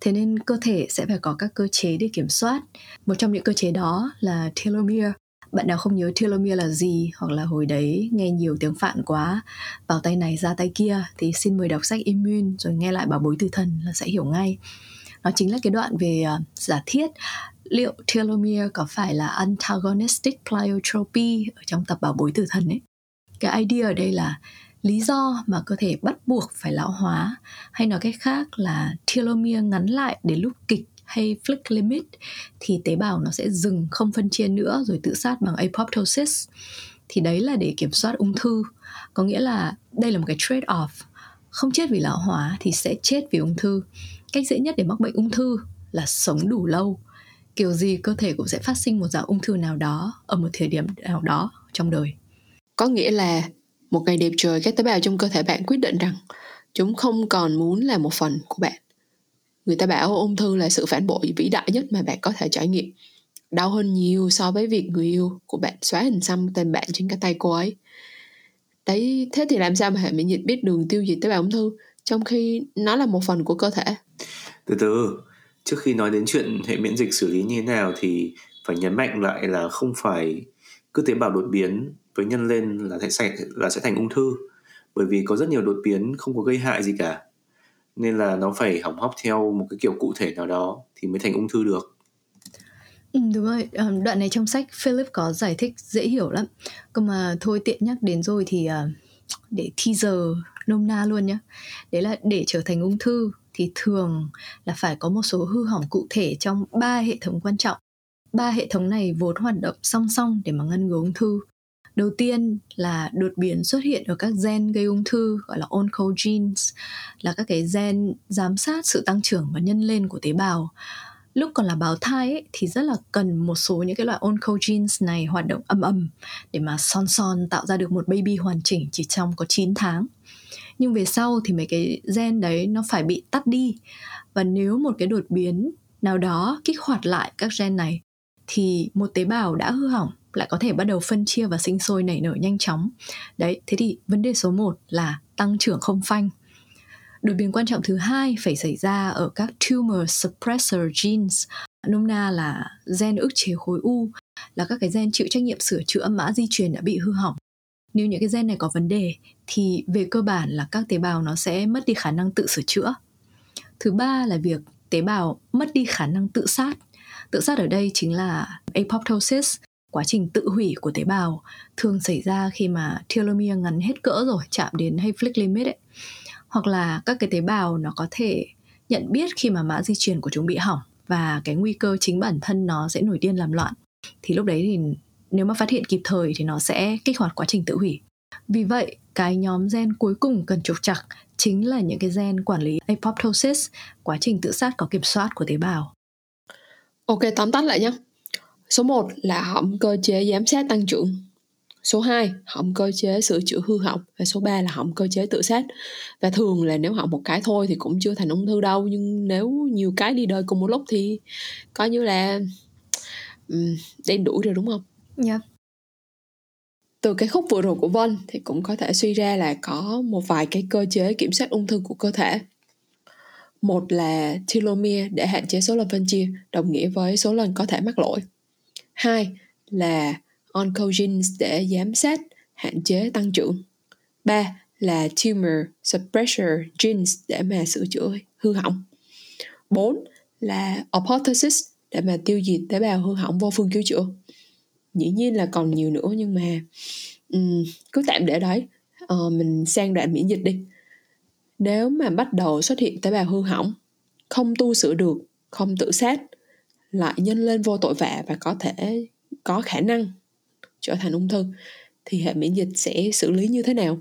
Thế nên cơ thể sẽ phải có các cơ chế để kiểm soát. Một trong những cơ chế đó là telomere. Bạn nào không nhớ telomere là gì, hoặc là hồi đấy nghe nhiều tiếng Phạn quá, vào tay này ra tay kia, thì xin mời đọc sách Immune rồi nghe lại Bảo Bối Tử Thần là sẽ hiểu ngay. Nó chính là cái đoạn về giả thiết liệu telomere có phải là antagonistic pleiotropy ở trong tập Bảo Bối Tử Thần ấy. Cái idea ở đây là lý do mà cơ thể bắt buộc phải lão hóa, hay nói cách khác là telomere ngắn lại đến lúc kịch hay flick limit thì tế bào nó sẽ dừng không phân chia nữa rồi tự sát bằng apoptosis. Thì đấy là để kiểm soát ung thư, có nghĩa là đây là một cái trade off, không chết vì lão hóa thì sẽ chết vì ung thư. Cách dễ nhất để mắc bệnh ung thư là sống đủ lâu, kiểu gì cơ thể cũng sẽ phát sinh một dạng ung thư nào đó ở một thời điểm nào đó trong đời. Có nghĩa là một ngày đẹp trời, các tế bào trong cơ thể bạn quyết định rằng chúng không còn muốn là một phần của bạn. Người ta bảo ung thư là sự phản bội vĩ đại nhất mà bạn có thể trải nghiệm, đau hơn nhiều so với việc người yêu của bạn xóa hình xăm tên bạn trên cái tay cô ấy. Đấy, thế thì làm sao mà hệ miễn dịch biết đường tiêu diệt tế bào ung thư trong khi nó là một phần của cơ thể? Từ từ, trước khi nói đến chuyện hệ miễn dịch xử lý như thế nào thì phải nhấn mạnh lại là không phải cứ tế bào đột biến với nhân lên là sẽ thành ung thư, bởi vì có rất nhiều đột biến không có gây hại gì cả, nên là nó phải hỏng hóc theo một cái kiểu cụ thể nào đó thì mới thành ung thư được. Đúng rồi, đoạn này trong sách Philip có giải thích dễ hiểu lắm, còn mà thôi tiện nhắc đến rồi thì để teaser nôm na luôn nhé. Đấy là để trở thành ung thư thì thường là phải có một số hư hỏng cụ thể trong 3 hệ thống quan trọng. 3 hệ thống này vốn hoạt động song song để mà ngăn ngừa ung thư. Đầu tiên là đột biến xuất hiện ở các gen gây ung thư, gọi là oncogenes, là các cái gen giám sát sự tăng trưởng và nhân lên của tế bào. Lúc còn là bào thai ấy, thì rất là cần một số những cái loại oncogenes này hoạt động âm để mà son tạo ra được một baby hoàn chỉnh chỉ trong có 9 tháng. Nhưng về sau thì mấy cái gen đấy nó phải bị tắt đi, và nếu một cái đột biến nào đó kích hoạt lại các gen này thì một tế bào đã hư hỏng lại có thể bắt đầu phân chia và sinh sôi nảy nở nhanh chóng. Đấy, thế thì vấn đề số 1 là tăng trưởng không phanh. Đột biến quan trọng thứ 2 phải xảy ra ở các tumor suppressor genes, nôm na là gen ức chế khối u, là các cái gen chịu trách nhiệm sửa chữa mã di truyền đã bị hư hỏng. Nếu những cái gen này có vấn đề thì về cơ bản là các tế bào nó sẽ mất đi khả năng tự sửa chữa. Thứ 3 là việc tế bào mất đi khả năng tự sát. Tự sát ở đây chính là apoptosis, quá trình tự hủy của tế bào, thường xảy ra khi mà telomere ngắn hết cỡ rồi, chạm đến hay flick limit ấy. Hoặc là các cái tế bào nó có thể nhận biết khi mà mã di truyền của chúng bị hỏng và cái nguy cơ chính bản thân nó sẽ nổi điên làm loạn. Thì lúc đấy thì nếu mà phát hiện kịp thời thì nó sẽ kích hoạt quá trình tự hủy. Vì vậy, cái nhóm gen cuối cùng cần trục trặc chính là những cái gen quản lý apoptosis, quá trình tự sát có kiểm soát của tế bào. Ok, tóm tắt lại nhé. Số 1 là hỏng cơ chế giám sát tăng trưởng. Số 2, hỏng cơ chế sửa chữa hư hỏng. Và số 3 là hỏng cơ chế tự sát. Và thường là nếu hỏng một cái thôi thì cũng chưa thành ung thư đâu, nhưng nếu nhiều cái đi đời cùng một lúc thì coi như là đen đủi rồi, đúng không? Yeah. Từ cái khúc vừa rồi của Vân thì cũng có thể suy ra là có một vài cái cơ chế kiểm soát ung thư của cơ thể. Một là telomere để hạn chế số lần phân chia, đồng nghĩa với số lần có thể mắc lỗi. Hai là oncogenes để giám sát, hạn chế tăng trưởng. 3 là tumor suppressor genes để mà sửa chữa hư hỏng. 4 là apoptosis để mà tiêu diệt tế bào hư hỏng vô phương cứu chữa. Dĩ nhiên là còn nhiều nữa nhưng mà cứ tạm để đấy. Mình sang đoạn miễn dịch đi. Nếu mà bắt đầu xuất hiện tế bào hư hỏng, không tu sửa được, không tự sát, lại nhân lên vô tội vạ và có thể có khả năng trở thành ung thư, thì hệ miễn dịch sẽ xử lý như thế nào?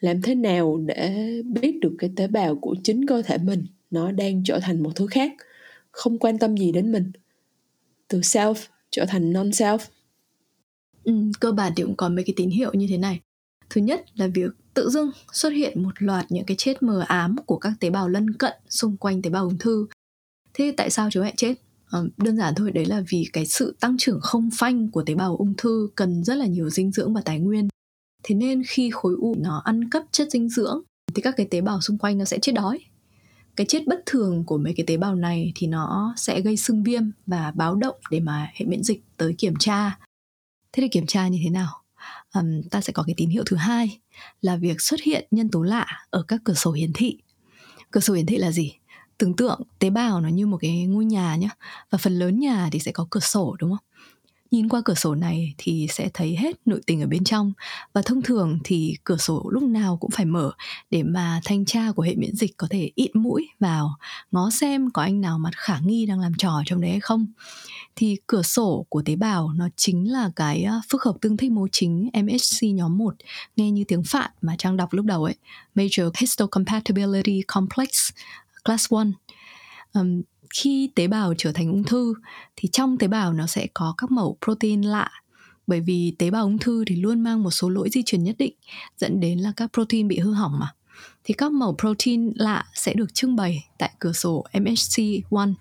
Làm thế nào để biết được cái tế bào của chính cơ thể mình nó đang trở thành một thứ khác, không quan tâm gì đến mình, từ self trở thành non-self? Cơ bản thì cũng có mấy cái tín hiệu như thế này. Thứ nhất là việc tự dưng xuất hiện một loạt những cái chết mờ ám của các tế bào lân cận xung quanh tế bào ung thư. Thế tại sao chúng lại chết? Đơn giản thôi, đấy là vì cái sự tăng trưởng không phanh của tế bào ung thư cần rất là nhiều dinh dưỡng và tài nguyên. Thế nên khi khối u nó ăn cắp chất dinh dưỡng thì các cái tế bào xung quanh nó sẽ chết đói. Cái chết bất thường của mấy cái tế bào này thì nó sẽ gây sưng viêm và báo động để mà hệ miễn dịch tới kiểm tra. Thế thì kiểm tra như thế nào? Ta sẽ có cái tín hiệu thứ hai là việc xuất hiện nhân tố lạ ở các cửa sổ hiển thị. Cửa sổ hiển thị là gì? Tưởng tượng tế bào nó như một cái ngôi nhà nhá, và phần lớn nhà thì sẽ có cửa sổ đúng không? Nhìn qua cửa sổ này thì sẽ thấy hết nội tình ở bên trong, và thông thường thì cửa sổ lúc nào cũng phải mở để mà thanh tra của hệ miễn dịch có thể ịt mũi vào, ngó xem có anh nào mặt khả nghi đang làm trò trong đấy hay không. Thì cửa sổ của tế bào nó chính là cái phức hợp tương thích mô chính MHC nhóm 1, nghe như tiếng Phạn mà Trang đọc lúc đầu ấy, Major Histocompatibility Complex Class 1. Khi tế bào trở thành ung thư thì trong tế bào nó sẽ có các mẩu protein lạ, bởi vì tế bào ung thư thì luôn mang một số lỗi di truyền nhất định dẫn đến là các protein bị hư hỏng mà. Thì các mẩu protein lạ sẽ được trưng bày tại cửa sổ MHC1.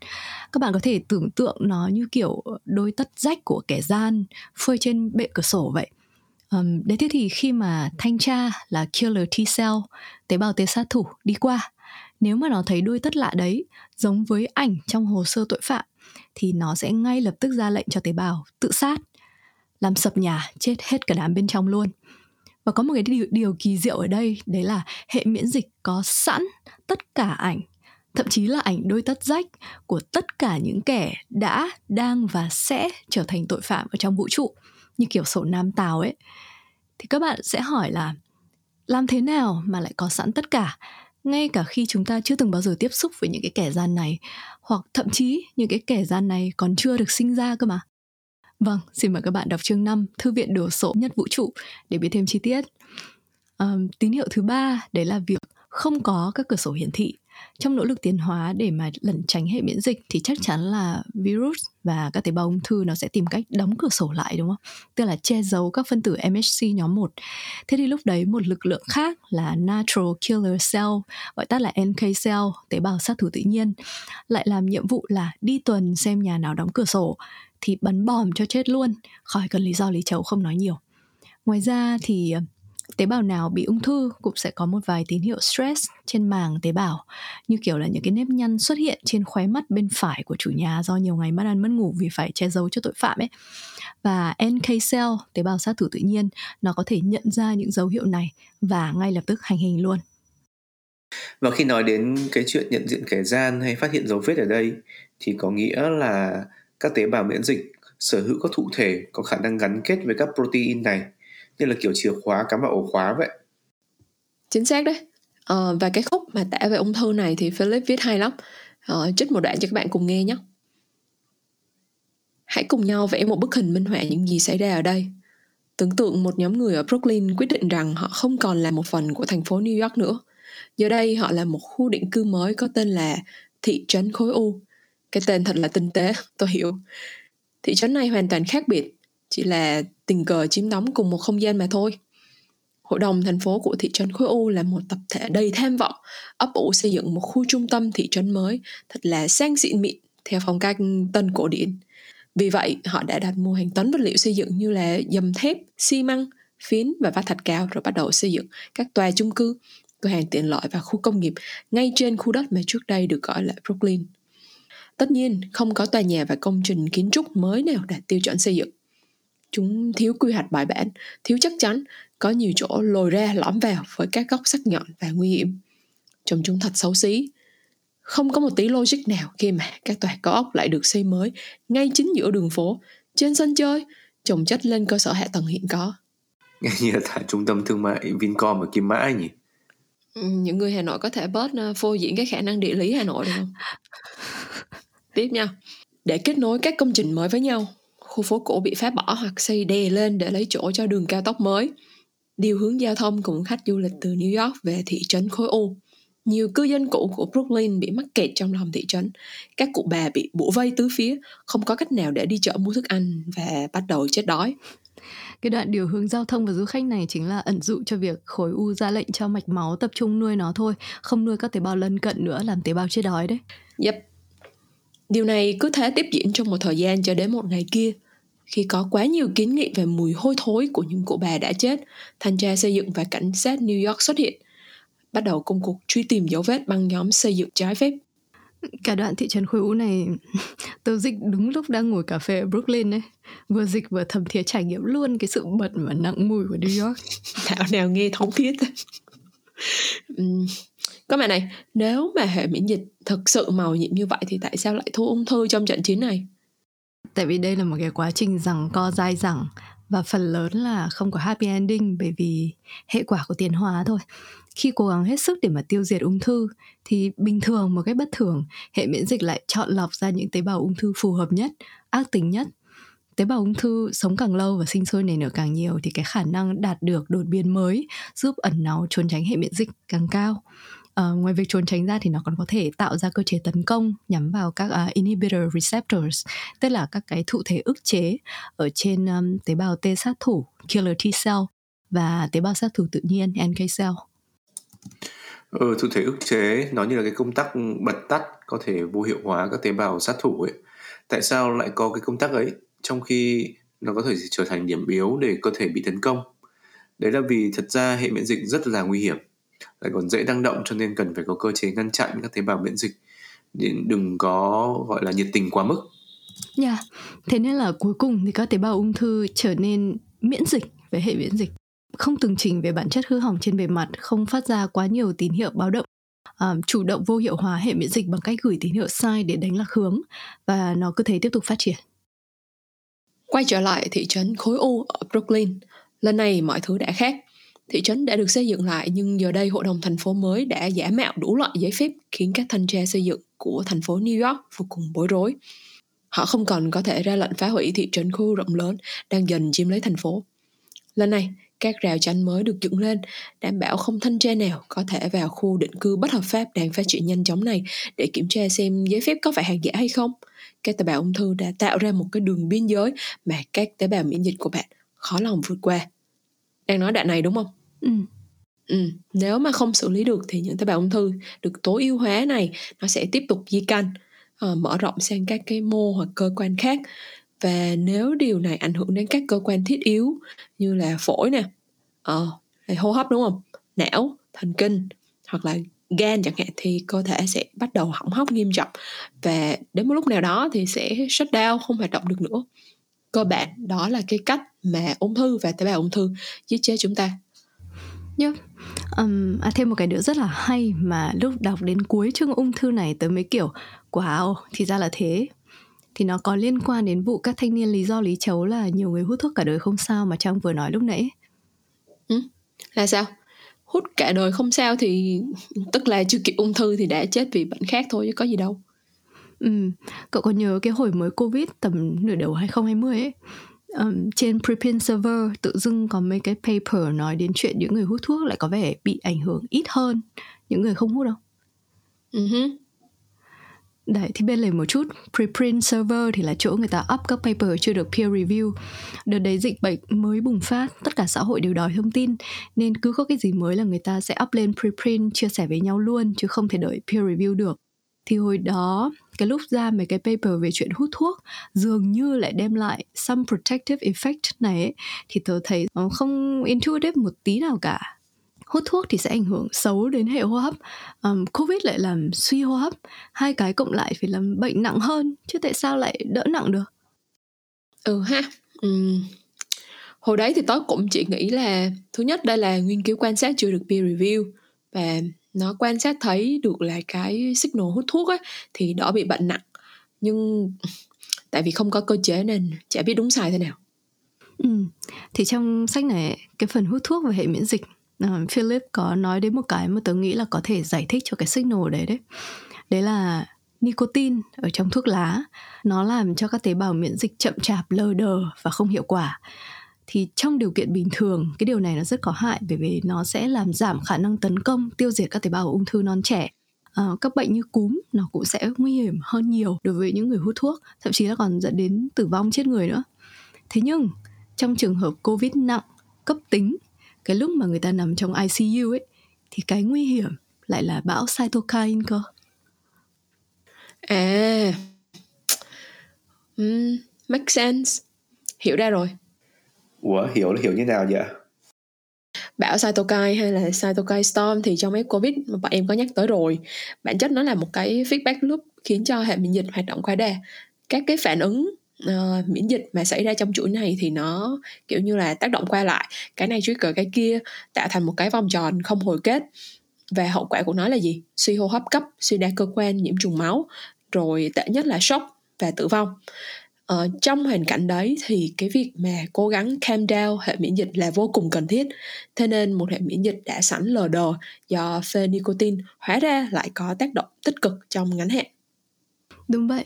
Các bạn có thể tưởng tượng nó như kiểu đôi tất rách của kẻ gian phơi trên bệ cửa sổ vậy. Đấy, thế thì khi mà thanh tra là killer T-cell, tế bào T sát thủ đi qua, nếu mà nó thấy đôi tất lạ đấy, giống với ảnh trong hồ sơ tội phạm, thì nó sẽ ngay lập tức ra lệnh cho tế bào tự sát, làm sập nhà, chết hết cả đám bên trong luôn. Và có một cái điều kỳ diệu ở đây, đấy là hệ miễn dịch có sẵn tất cả ảnh, thậm chí là ảnh đôi tất rách của tất cả những kẻ đã, đang và sẽ trở thành tội phạm ở trong vũ trụ, như kiểu sổ Nam Tào ấy. Thì các bạn sẽ hỏi là làm thế nào mà lại có sẵn tất cả, ngay cả khi chúng ta chưa từng bao giờ tiếp xúc với những cái kẻ gian này, hoặc thậm chí những cái kẻ gian này còn chưa được sinh ra cơ mà. Vâng, xin mời các bạn đọc chương 5 Thư viện đồ sộ nhất vũ trụ để biết thêm chi tiết. Tín hiệu thứ 3 đấy là việc không có các cửa sổ hiển thị. Trong nỗ lực tiến hóa để mà lẩn tránh hệ miễn dịch thì chắc chắn là virus và các tế bào ung thư nó sẽ tìm cách đóng cửa sổ lại đúng không? Tức là che giấu các phân tử MHC nhóm 1. Thế thì lúc đấy một lực lượng khác là natural killer cell, gọi tắt là NK cell, tế bào sát thủ tự nhiên, lại làm nhiệm vụ là đi tuần xem nhà nào đóng cửa sổ thì bắn bom cho chết luôn, khỏi cần lý trấu không nói nhiều. Ngoài ra thì tế bào nào bị ung thư cũng sẽ có một vài tín hiệu stress trên màng tế bào, như kiểu là những cái nếp nhăn xuất hiện trên khóe mắt bên phải của chủ nhà do nhiều ngày mất ăn mất ngủ vì phải che giấu cho tội phạm ấy. Và NK cell, tế bào sát thủ tự nhiên, nó có thể nhận ra những dấu hiệu này và ngay lập tức hành hình luôn. Và khi nói đến cái chuyện nhận diện kẻ gian hay phát hiện dấu vết ở đây thì có nghĩa là các tế bào miễn dịch sở hữu các thụ thể có khả năng gắn kết với các protein này, như là kiểu chìa khóa cắm vào ổ khóa vậy. Chính xác đấy. Và cái khúc mà tả về ung thư này thì Philip viết hay lắm. Trích một đoạn cho các bạn cùng nghe nhé. Hãy cùng nhau vẽ một bức hình minh họa những gì xảy ra ở đây. Tưởng tượng một nhóm người ở Brooklyn quyết định rằng họ không còn là một phần của thành phố New York nữa. Giờ đây họ là một khu định cư mới có tên là thị trấn khối u. Cái tên thật là tinh tế, tôi hiểu. Thị trấn này hoàn toàn khác biệt, chỉ là tình cờ chiếm đóng cùng một không gian mà thôi. Hội đồng thành phố của thị trấn khối u là một tập thể đầy tham vọng, ấp ủ xây dựng một khu trung tâm thị trấn mới thật là sang xịn mịn theo phong cách tân cổ điển. Vì vậy, họ đã đặt mua hàng tấn vật liệu xây dựng như là dầm thép, xi măng, phiến và vách thạch cao, rồi bắt đầu xây dựng các tòa chung cư, cửa hàng tiện lợi và khu công nghiệp ngay trên khu đất mà trước đây được gọi là Brooklyn. Tất nhiên, không có tòa nhà và công trình kiến trúc mới nào đạt tiêu chuẩn xây dựng. Chúng thiếu quy hoạch bài bản, thiếu chắc chắn, có nhiều chỗ lồi ra lõm vào với các góc sắc nhọn và nguy hiểm. Trông chúng thật xấu xí. Không có một tí logic nào khi mà các tòa cao ốc lại được xây mới ngay chính giữa đường phố, trên sân chơi, chồng chất lên cơ sở hạ tầng hiện có. Như là tại trung tâm thương mại Vincom ở Kim Mã nhỉ? Những người Hà Nội có thể bớt phô diễn cái khả năng địa lý Hà Nội được không? Tiếp nha. Để kết nối các công trình mới với nhau, khu phố cổ bị phá bỏ hoặc xây đè lên để lấy chỗ cho đường cao tốc mới, điều hướng giao thông cùng khách du lịch từ New York về thị trấn khối U. Nhiều cư dân cũ của Brooklyn bị mắc kẹt trong lòng thị trấn. Các cụ bà bị bủa vây tứ phía, không có cách nào để đi chợ mua thức ăn và bắt đầu chết đói. Cái đoạn điều hướng giao thông và du khách này chính là ẩn dụ cho việc khối u ra lệnh cho mạch máu tập trung nuôi nó thôi, không nuôi các tế bào lân cận nữa, làm tế bào chết đói đấy. Yep. Điều này cứ thế tiếp diễn trong một thời gian cho đến một ngày kia, khi có quá nhiều kiến nghị về mùi hôi thối của những cụ bà đã chết, thanh tra xây dựng và cảnh sát New York xuất hiện, bắt đầu công cuộc truy tìm dấu vết băng nhóm xây dựng trái phép. Cả đoạn thị trấn khối u này tôi dịch đúng lúc đang ngồi cà phê ở Brooklyn ấy. Vừa dịch vừa thấm thía trải nghiệm luôn cái sự bẩn và nặng mùi của New York. Thảo nào nghe thống thiết. Các bạn này, nếu mà hệ miễn dịch thực sự màu nhiệm như vậy thì tại sao lại thua ung thư trong trận chiến này? Tại vì đây là một cái quá trình giằng co dai dẳng, và phần lớn là không có happy ending, bởi vì hệ quả của tiến hóa thôi. Khi cố gắng hết sức để mà tiêu diệt ung thư thì bình thường, một cách bất thường, hệ miễn dịch lại chọn lọc ra những tế bào ung thư phù hợp nhất, ác tính nhất. Tế bào ung thư sống càng lâu và sinh sôi nảy nở càng nhiều thì cái khả năng đạt được đột biến mới giúp ẩn náu trốn tránh hệ miễn dịch càng cao. Ngoài việc trốn tránh ra thì nó còn có thể tạo ra cơ chế tấn công nhắm vào các inhibitor receptors, tức là các cái thụ thể ức chế ở trên tế bào T sát thủ, killer T cell, và tế bào sát thủ tự nhiên, NK cell. Thụ thể ức chế nó như là cái công tắc bật tắt có thể vô hiệu hóa các tế bào sát thủ ấy. Tại sao lại có cái công tắc ấy trong khi nó có thể trở thành điểm yếu để cơ thể bị tấn công? Đấy là vì thật ra hệ miễn dịch rất là nguy hiểm, lại còn dễ tăng động, cho nên cần phải có cơ chế ngăn chặn các tế bào miễn dịch, đừng có gọi là nhiệt tình quá mức. Thế nên là cuối cùng thì các tế bào ung thư trở nên miễn dịch với hệ miễn dịch, không tường trình về bản chất hư hỏng trên bề mặt, không phát ra quá nhiều tín hiệu báo động, chủ động vô hiệu hóa hệ miễn dịch bằng cách gửi tín hiệu sai để đánh lạc hướng, và nó cứ thế tiếp tục phát triển. Quay trở lại thị trấn khối U ở Brooklyn, lần này mọi thứ đã khác. Thị trấn đã được xây dựng lại, nhưng giờ đây hội đồng thành phố mới đã giả mạo đủ loại giấy phép, khiến các thanh tra xây dựng của thành phố New York vô cùng bối rối. Họ không còn có thể ra lệnh phá hủy thị trấn khu rộng lớn đang dần chiếm lấy thành phố. Lần này, các rào chắn mới được dựng lên, đảm bảo không thanh tra nào có thể vào khu định cư bất hợp pháp đang phát triển nhanh chóng này để kiểm tra xem giấy phép có phải hàng giả hay không. Các tế bào ung thư đã tạo ra một cái đường biên giới mà các tế bào miễn dịch của bạn khó lòng vượt qua. Đang nói đoạn này đúng không? Nếu mà không xử lý được thì những tế bào ung thư được tối ưu hóa này nó sẽ tiếp tục di căn, mở rộng sang các cái mô hoặc cơ quan khác. Và nếu điều này ảnh hưởng đến các cơ quan thiết yếu như là phổi nè, hô hấp đúng không, não, thần kinh hoặc là gan chẳng hạn, thì cơ thể sẽ bắt đầu hỏng hóc nghiêm trọng, và đến một lúc nào đó thì sẽ shutdown, không hoạt động được nữa. Cơ bản đó là cái cách mà ung thư và tế bào ung thư giết chết chúng ta. Thêm một cái nữa rất là hay mà lúc đọc đến cuối chương ung thư này tới mấy kiểu wow, thì ra là thế. Thì nó có liên quan đến vụ các thanh niên lý do lý chấu là nhiều người hút thuốc cả đời không sao mà Trang vừa nói lúc nãy. Là sao? Hút cả đời không sao thì tức là chưa kịp ung thư thì đã chết vì bệnh khác thôi chứ có gì đâu. Cậu có nhớ cái hồi mới Covid tầm nửa đầu 2020 ấy, trên Prepin server tự dưng có mấy cái paper nói đến chuyện những người hút thuốc lại có vẻ bị ảnh hưởng ít hơn những người không hút đâu. Đấy, thì bên lề một chút, preprint server thì là chỗ người ta up các paper chưa được peer review. Đợt đấy dịch bệnh mới bùng phát, tất cả xã hội đều đòi thông tin, nên cứ có cái gì mới là người ta sẽ up lên preprint chia sẻ với nhau luôn, chứ không thể đợi peer review được. Thì hồi đó, cái lúc ra mấy cái paper về chuyện hút thuốc dường như lại đem lại some protective effect này ấy, thì tớ thấy nó không intuitive một tí nào cả. Hút thuốc thì sẽ ảnh hưởng xấu đến hệ hô hấp, Covid lại làm suy hô hấp, hai cái cộng lại phải làm bệnh nặng hơn, chứ tại sao lại đỡ nặng được? Hồi đấy thì tớ cũng chỉ nghĩ là thứ nhất đây là nghiên cứu quan sát chưa được peer review và nó quan sát thấy được là cái signal hút thuốc á, thì đỡ bị bệnh nặng. Nhưng tại vì không có cơ chế nên chả biết đúng sai thế nào. Thì trong sách này cái phần hút thuốc và hệ miễn dịch, Philip có nói đến một cái mà tớ nghĩ là có thể giải thích cho cái signal đấy. Đấy là nicotine ở trong thuốc lá, nó làm cho các tế bào miễn dịch chậm chạp, lờ đờ và không hiệu quả. Thì trong điều kiện bình thường, cái điều này nó rất có hại bởi vì nó sẽ làm giảm khả năng tấn công, tiêu diệt các tế bào ung thư non trẻ. Các bệnh như cúm nó cũng sẽ nguy hiểm hơn nhiều đối với những người hút thuốc, thậm chí là còn dẫn đến tử vong, chết người nữa. Thế nhưng trong trường hợp COVID nặng, cấp tính, cái lúc mà người ta nằm trong ICU ấy, thì cái nguy hiểm lại là bão cytokine cơ. Make sense. Hiểu ra rồi. Ủa, hiểu như nào vậy? Bão cytokine hay là cytokine storm thì trong mấy COVID mà bọn em có nhắc tới rồi. Bản chất nó là một cái feedback loop khiến cho hệ miễn dịch hoạt động quá đà. Các cái phản ứng miễn dịch mà xảy ra trong chuỗi này thì nó kiểu như là tác động qua lại, cái này trigger cái kia, tạo thành một cái vòng tròn không hồi kết. Và hậu quả của nó là gì? Suy hô hấp cấp, suy đa cơ quan, nhiễm trùng máu, rồi tệ nhất là sốc và tử vong. Trong hoàn cảnh đấy thì cái việc mà cố gắng calm down hệ miễn dịch là vô cùng cần thiết. Thế nên một hệ miễn dịch đã sẵn lờ đờ do phê nicotine hóa ra lại có tác động tích cực trong ngắn hạn. Đúng vậy,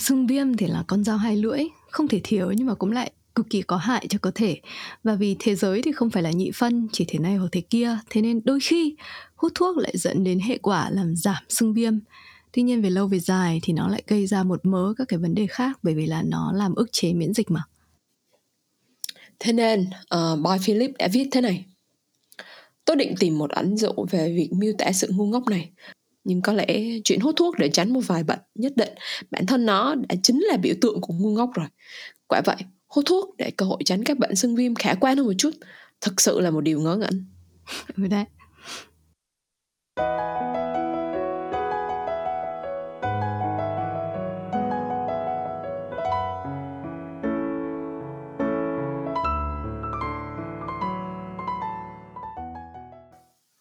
sưng viêm thì là con dao hai lưỡi, không thể thiếu nhưng mà cũng lại cực kỳ có hại cho cơ thể. Và vì thế giới thì không phải là nhị phân, chỉ thế này hoặc thế kia, thế nên đôi khi hút thuốc lại dẫn đến hệ quả làm giảm sưng viêm. Tuy nhiên về lâu về dài thì nó lại gây ra một mớ các cái vấn đề khác bởi vì là nó làm ức chế miễn dịch mà. Thế nên, boy Philip đã viết thế này. Tôi định tìm một ẩn dụ về việc miêu tả sự ngu ngốc này. Nhưng có lẽ chuyện hút thuốc để tránh một vài bệnh nhất định, bản thân nó đã chính là biểu tượng của ngu ngốc rồi. Quả vậy, hút thuốc để cơ hội tránh các bệnh sưng viêm khả quan hơn một chút, thật sự là một điều ngớ ngẩn. Đấy.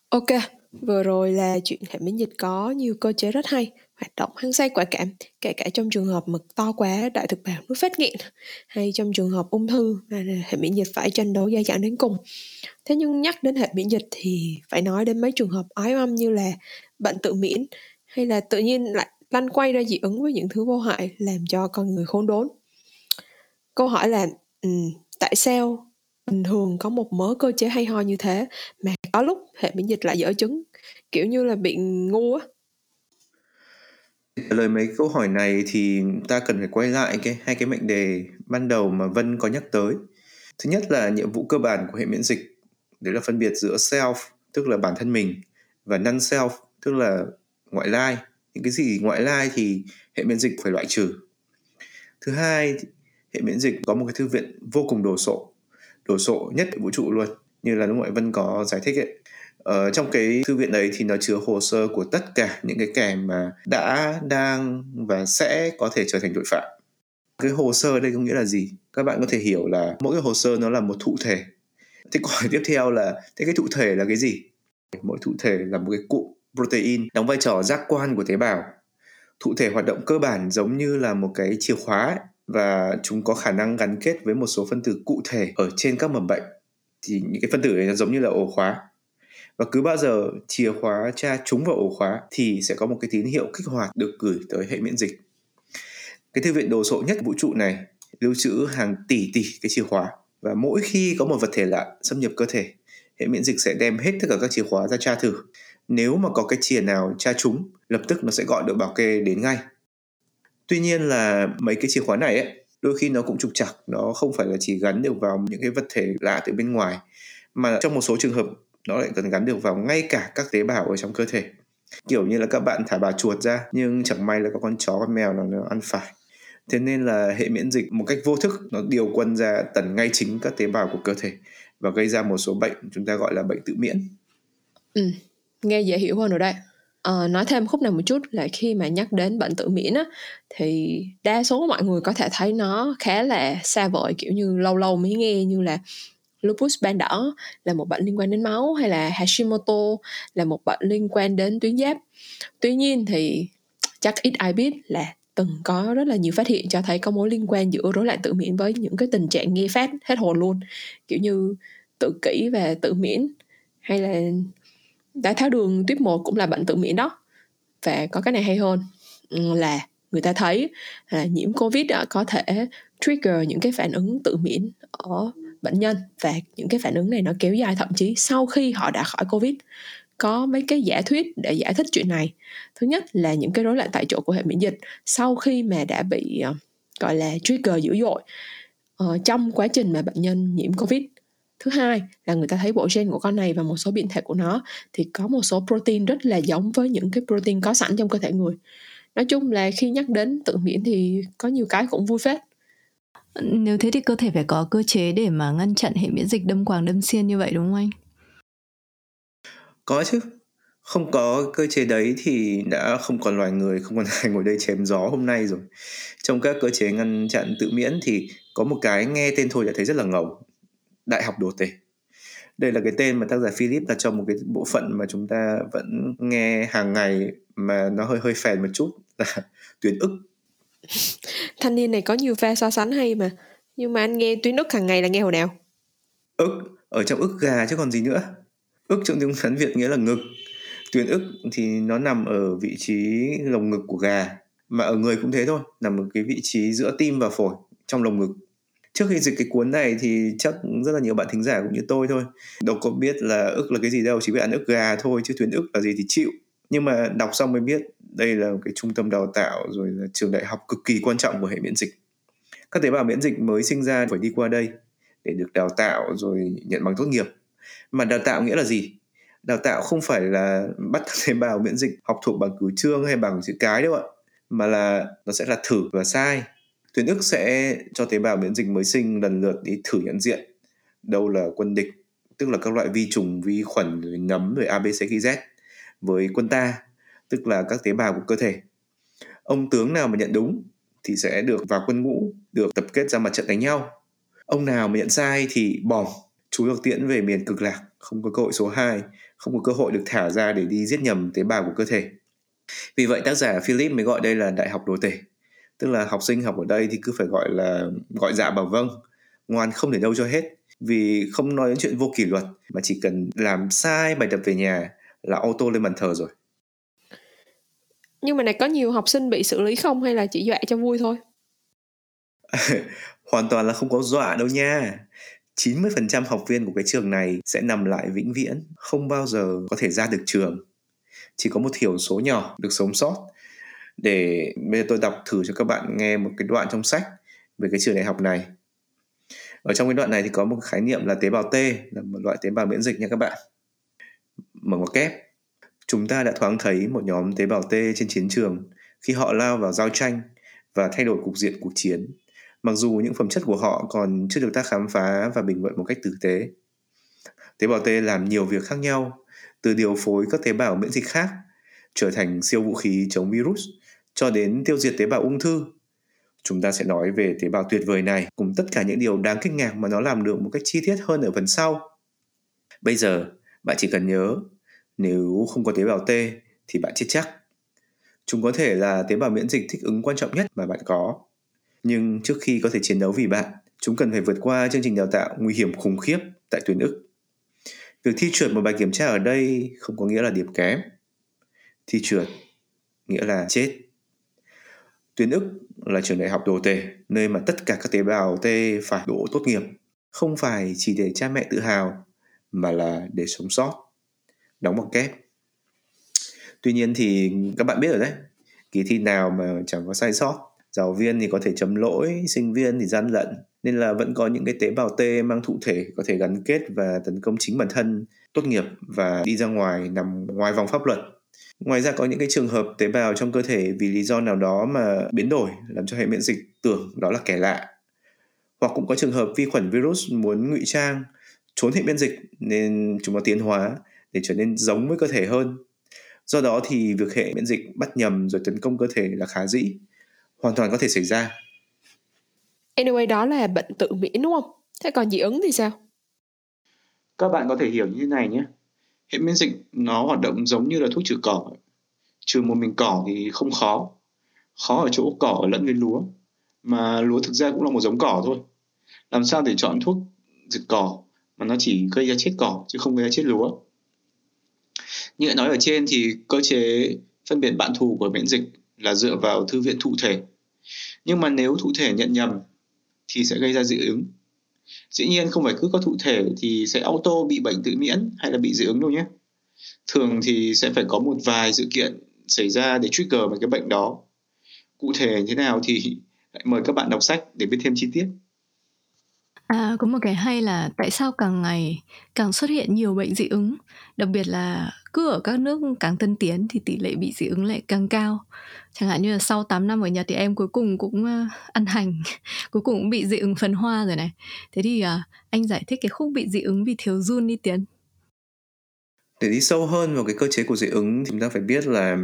Ok, vừa rồi là chuyện hệ miễn dịch có nhiều cơ chế rất hay, hoạt động hăng say quả cảm, kể cả trong trường hợp mực to quá, đại thực bào nuốt phát nghẹn, hay trong trường hợp ung thư mà hệ miễn dịch phải tranh đấu dai dẳng đến cùng. Thế nhưng nhắc đến hệ miễn dịch thì phải nói đến mấy trường hợp ái âm như là bệnh tự miễn, hay là tự nhiên lại lăn quay ra dị ứng với những thứ vô hại làm cho con người khốn đốn. Câu hỏi là tại sao bình thường có một mớ cơ chế hay ho như thế mà có lúc hệ miễn dịch lại dở chứng, kiểu như là bị ngu á? Trả lời mấy câu hỏi này thì ta cần phải quay lại hai cái mệnh đề ban đầu mà Vân có nhắc tới. Thứ nhất là nhiệm vụ cơ bản của hệ miễn dịch, đấy là phân biệt giữa self, tức là bản thân mình, và non-self, tức là ngoại lai. Những cái gì ngoại lai thì hệ miễn dịch phải loại trừ. Thứ hai, hệ miễn dịch có một cái thư viện vô cùng đồ sộ nhất ở vũ trụ luôn, như là lúc nãy Vân có giải thích ấy. Trong cái thư viện đấy thì nó chứa hồ sơ của tất cả những cái kẻ mà đã, đang và sẽ có thể trở thành tội phạm. Cái hồ sơ đây có nghĩa là gì? Các bạn có thể hiểu là mỗi cái hồ sơ nó là một thụ thể. Thế câu hỏi tiếp theo là thế cái thụ thể là cái gì? Mỗi thụ thể là một cái cụm protein đóng vai trò giác quan của tế bào. Thụ thể hoạt động cơ bản giống như là một cái chìa khóa ấy, và chúng có khả năng gắn kết với một số phân tử cụ thể ở trên các mầm bệnh. Thì những cái phân tử này nó giống như là ổ khóa. Và cứ bao giờ chìa khóa tra trúng vào ổ khóa thì sẽ có một cái tín hiệu kích hoạt được gửi tới hệ miễn dịch. Cái thư viện đồ sộ nhất vũ trụ này lưu trữ hàng tỷ cái chìa khóa. Và mỗi khi có một vật thể lạ xâm nhập cơ thể, hệ miễn dịch sẽ đem hết tất cả các chìa khóa ra tra thử. Nếu mà có cái chìa nào tra trúng, lập tức nó sẽ gọi đội bảo kê đến ngay. Tuy nhiên là mấy cái chìa khóa này ấy, đôi khi nó cũng trục trặc, nó không phải là chỉ gắn được vào những cái vật thể lạ từ bên ngoài, mà trong một số trường hợp nó lại cần gắn được vào ngay cả các tế bào ở trong cơ thể. Kiểu như là các bạn thả bà chuột ra nhưng chẳng may là có con chó, con mèo nó ăn phải. Thế nên là hệ miễn dịch một cách vô thức nó điều quân ra tấn ngay chính các tế bào của cơ thể và gây ra một số bệnh chúng ta gọi là bệnh tự miễn. Nghe dễ hiểu hơn ở đây. Nói thêm khúc này một chút là khi mà nhắc đến bệnh tự miễn á, thì đa số mọi người có thể thấy nó khá là xa vời, kiểu như lâu lâu mới nghe, như là lupus ban đỏ là một bệnh liên quan đến máu, hay là Hashimoto là một bệnh liên quan đến tuyến giáp. Tuy nhiên thì chắc ít ai biết là từng có rất là nhiều phát hiện cho thấy có mối liên quan giữa rối loạn tự miễn với những cái tình trạng nghe phát hết hồn luôn, kiểu như tự kỷ và tự miễn, hay là đái tháo đường tuyếp 1 cũng là bệnh tự miễn đó. Và có cái này hay hơn là người ta thấy là nhiễm COVID có thể trigger những cái phản ứng tự miễn ở bệnh nhân, và những cái phản ứng này nó kéo dài thậm chí sau khi họ đã khỏi COVID. Có mấy cái giả thuyết để giải thích chuyện này. Thứ nhất là những cái rối loạn tại chỗ của hệ miễn dịch sau khi mà đã bị gọi là trigger dữ dội trong quá trình mà bệnh nhân nhiễm COVID. Thứ hai là người ta thấy bộ gen của con này và một số biến thể của nó thì có một số protein rất là giống với những cái protein có sẵn trong cơ thể người. Nói chung là khi nhắc đến tự miễn thì có nhiều cái cũng vui phết. Nếu thế thì cơ thể phải có cơ chế để mà ngăn chặn hệ miễn dịch đâm quàng đâm xiên như vậy đúng không anh? Có chứ. Không có cơ chế đấy thì đã không còn loài người, không còn ai ngồi đây chém gió hôm nay rồi. Trong các cơ chế ngăn chặn tự miễn thì có một cái nghe tên thôi đã thấy rất là ngầu. Đại học đồ tể. Đây là cái tên mà tác giả Philip đặt cho một cái bộ phận mà chúng ta vẫn nghe hàng ngày mà nó hơi phèn một chút là tuyến ức. Thanh niên này có nhiều pha so sánh hay mà. Nhưng mà anh nghe tuyến ức hàng ngày là nghe hồi nào? Ức, ở trong ức gà chứ còn gì nữa. Ức trong tiếng Hán Việt nghĩa là ngực. Tuyến ức thì nó nằm ở vị trí lồng ngực của gà. Mà ở người cũng thế thôi, nằm ở cái vị trí giữa tim và phổi, trong lồng ngực. Trước khi dịch cái cuốn này thì chắc rất là nhiều bạn thính giả cũng như tôi thôi, đâu có biết là ức là cái gì đâu, chỉ biết ăn ức gà thôi chứ tuyến ức là gì thì chịu. Nhưng mà đọc xong mới biết đây là một cái trung tâm đào tạo rồi là trường đại học cực kỳ quan trọng của hệ miễn dịch. Các tế bào miễn dịch mới sinh ra phải đi qua đây để được đào tạo rồi nhận bằng tốt nghiệp. Mà đào tạo nghĩa là gì? Đào tạo không phải là bắt tế bào miễn dịch học thuộc bằng cửu chương hay bằng chữ cái đâu ạ, mà là nó sẽ là thử và sai. Tuyến ức sẽ cho tế bào miễn dịch mới sinh lần lượt đi thử nhận diện đâu là quân địch, tức là các loại vi trùng, vi khuẩn, nấm, rồi ABCGZ, với quân ta, tức là các tế bào của cơ thể. Ông tướng nào mà nhận đúng thì sẽ được vào quân ngũ, được tập kết ra mặt trận đánh nhau. Ông nào mà nhận sai thì bỏm, chú được tiễn về miền cực lạc, không có cơ hội số 2, không có cơ hội được thả ra để đi giết nhầm tế bào của cơ thể. Vì vậy tác giả Philip mới gọi đây là đại học đồ tể. Tức là học sinh học ở đây thì cứ phải gọi dạ bảo vâng, ngoan không để đâu cho hết. Vì không nói đến chuyện vô kỷ luật, mà chỉ cần làm sai bài tập về nhà là ô tô lên bàn thờ rồi. Nhưng mà này có nhiều học sinh bị xử lý không, hay là chỉ dọa cho vui thôi? Hoàn toàn là không có dọa đâu nha. 90% học viên của cái trường này sẽ nằm lại vĩnh viễn, không bao giờ có thể ra được trường. Chỉ có một thiểu số nhỏ được sống sót. Để bây giờ tôi đọc thử cho các bạn nghe một cái đoạn trong sách về cái trường đại học này. Ở trong cái đoạn này thì có một khái niệm là tế bào T, là một loại tế bào miễn dịch nha các bạn. Mở ngoặc kép. Chúng ta đã thoáng thấy một nhóm tế bào T trên chiến trường khi họ lao vào giao tranh và thay đổi cục diện cuộc chiến, mặc dù những phẩm chất của họ còn chưa được ta khám phá và bình luận một cách tử tế. Tế bào T làm nhiều việc khác nhau, từ điều phối các tế bào miễn dịch khác, trở thành siêu vũ khí chống virus, cho đến tiêu diệt tế bào ung thư. Chúng ta sẽ nói về tế bào tuyệt vời này cùng tất cả những điều đáng kinh ngạc mà nó làm được một cách chi tiết hơn ở phần sau. Bây giờ, bạn chỉ cần nhớ, nếu không có tế bào T thì bạn chết chắc. Chúng có thể là tế bào miễn dịch thích ứng quan trọng nhất mà bạn có. Nhưng trước khi có thể chiến đấu vì bạn, chúng cần phải vượt qua chương trình đào tạo nguy hiểm khủng khiếp tại tuyến ức. Việc thi trượt một bài kiểm tra ở đây không có nghĩa là điểm kém. Thi trượt nghĩa là chết. Tuyến ức là trường đại học đồ tể, nơi mà tất cả các tế bào T phải đỗ tốt nghiệp, không phải chỉ để cha mẹ tự hào, mà là để sống sót. Đóng bằng kép. Tuy nhiên thì các bạn biết rồi đấy, kỳ thi nào mà chẳng có sai sót. Giáo viên thì có thể chấm lỗi, sinh viên thì gian lận, nên là vẫn có những cái tế bào T mang thụ thể có thể gắn kết và tấn công chính bản thân, tốt nghiệp và đi ra ngoài, nằm ngoài vòng pháp luật. Ngoài ra có những cái trường hợp tế bào trong cơ thể vì lý do nào đó mà biến đổi, làm cho hệ miễn dịch tưởng đó là kẻ lạ. Hoặc cũng có trường hợp vi khuẩn virus muốn ngụy trang, trốn hệ miễn dịch nên chúng nó tiến hóa để trở nên giống với cơ thể hơn. Do đó thì việc hệ miễn dịch bắt nhầm rồi tấn công cơ thể là khá dĩ, hoàn toàn có thể xảy ra. Anyway, đó là bệnh tự miễn đúng không? Thế còn dị ứng thì sao? Các bạn có thể hiểu như thế này nhé. Hệ miễn dịch nó hoạt động giống như là thuốc trừ cỏ. Trừ một mình cỏ thì không khó. Khó ở chỗ cỏ lẫn với lúa. Mà lúa thực ra cũng là một giống cỏ thôi. Làm sao để chọn thuốc diệt cỏ mà nó chỉ gây ra chết cỏ chứ không gây ra chết lúa. Như đã nói ở trên thì cơ chế phân biệt bạn thù của miễn dịch là dựa vào thư viện thụ thể. Nhưng mà nếu thụ thể nhận nhầm thì sẽ gây ra dị ứng. Dĩ nhiên không phải cứ có thụ thể thì sẽ auto bị bệnh tự miễn hay là bị dị ứng đâu nhé. Thường thì sẽ phải có một vài sự kiện xảy ra để trigger về cái bệnh đó. Cụ thể thế nào thì mời các bạn đọc sách để biết thêm chi tiết. À, có một cái hay là tại sao càng ngày càng xuất hiện nhiều bệnh dị ứng, đặc biệt là cứ ở các nước càng tân tiến thì tỷ lệ bị dị ứng lại càng cao. Chẳng hạn như là sau 8 năm ở Nhật thì em cuối cùng cũng ăn hành, cuối cùng cũng bị dị ứng phấn hoa rồi này. Thế thì anh giải thích cái khúc bị dị ứng vì thiếu giun đi Tiến. Để đi sâu hơn vào cái cơ chế của dị ứng thì chúng ta phải biết là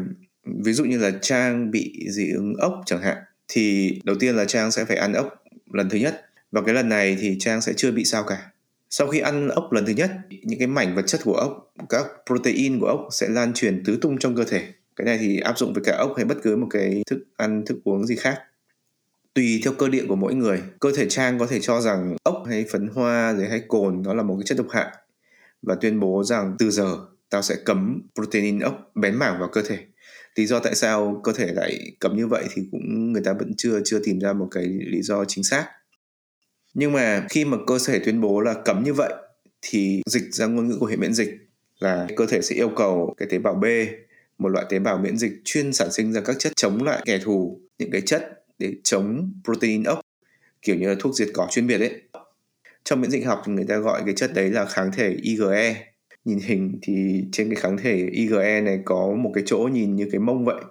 ví dụ như là Trang bị dị ứng ốc chẳng hạn, thì đầu tiên là Trang sẽ phải ăn ốc lần thứ nhất. Và cái lần này thì Trang sẽ chưa bị sao cả. Sau khi ăn ốc lần thứ nhất, những cái mảnh vật chất của ốc, các protein của ốc sẽ lan truyền tứ tung trong cơ thể. Cái này thì áp dụng với cả ốc hay bất cứ một cái thức ăn, thức uống gì khác. Tùy theo cơ địa của mỗi người, cơ thể Trang có thể cho rằng ốc hay phấn hoa hay cồn nó là một cái chất độc hại và tuyên bố rằng từ giờ tao sẽ cấm protein ốc bén mảng vào cơ thể. Lý do tại sao cơ thể lại cấm như vậy thì cũng người ta vẫn chưa tìm ra một cái lý do chính xác. Nhưng mà khi mà cơ thể tuyên bố là cấm như vậy thì dịch ra ngôn ngữ của hệ miễn dịch là cơ thể sẽ yêu cầu cái tế bào B, một loại tế bào miễn dịch chuyên sản sinh ra các chất chống lại kẻ thù, những cái chất để chống protein ốc, kiểu như là thuốc diệt cỏ chuyên biệt ấy. Trong miễn dịch học thì người ta gọi cái chất đấy là kháng thể IgE. Nhìn hình thì trên cái kháng thể IgE này có một cái chỗ nhìn như cái mông vậy.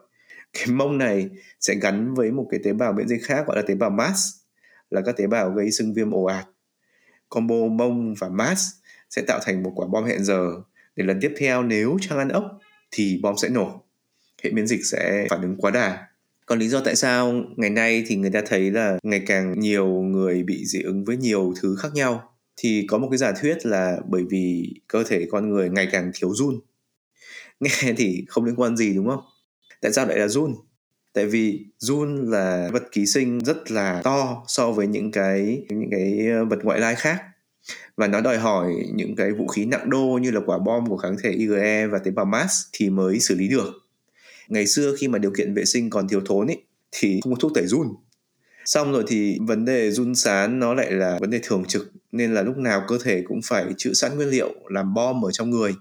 Cái mông này sẽ gắn với một cái tế bào miễn dịch khác gọi là tế bào mast, là các tế bào gây sưng viêm ồ ạt. Combo mông và mast sẽ tạo thành một quả bom hẹn giờ để lần tiếp theo nếu Trang ăn ốc thì bom sẽ nổ. Hệ miễn dịch sẽ phản ứng quá đà. Còn lý do tại sao ngày nay thì người ta thấy là ngày càng nhiều người bị dị ứng với nhiều thứ khác nhau thì có một cái giả thuyết là bởi vì cơ thể con người ngày càng thiếu giun. Nghe thì không liên quan gì đúng không? Tại sao lại là giun? Tại vì giun là vật ký sinh rất là to so với những cái vật ngoại lai khác. Và nó đòi hỏi những cái vũ khí nặng đô như là quả bom của kháng thể IgE và tế bào mast thì mới xử lý được. Ngày xưa khi mà điều kiện vệ sinh còn thiếu thốn ấy, thì không có thuốc tẩy giun. Xong rồi thì vấn đề giun sán nó lại là vấn đề thường trực. Nên là lúc nào cơ thể cũng phải trữ sẵn nguyên liệu làm bom ở trong người,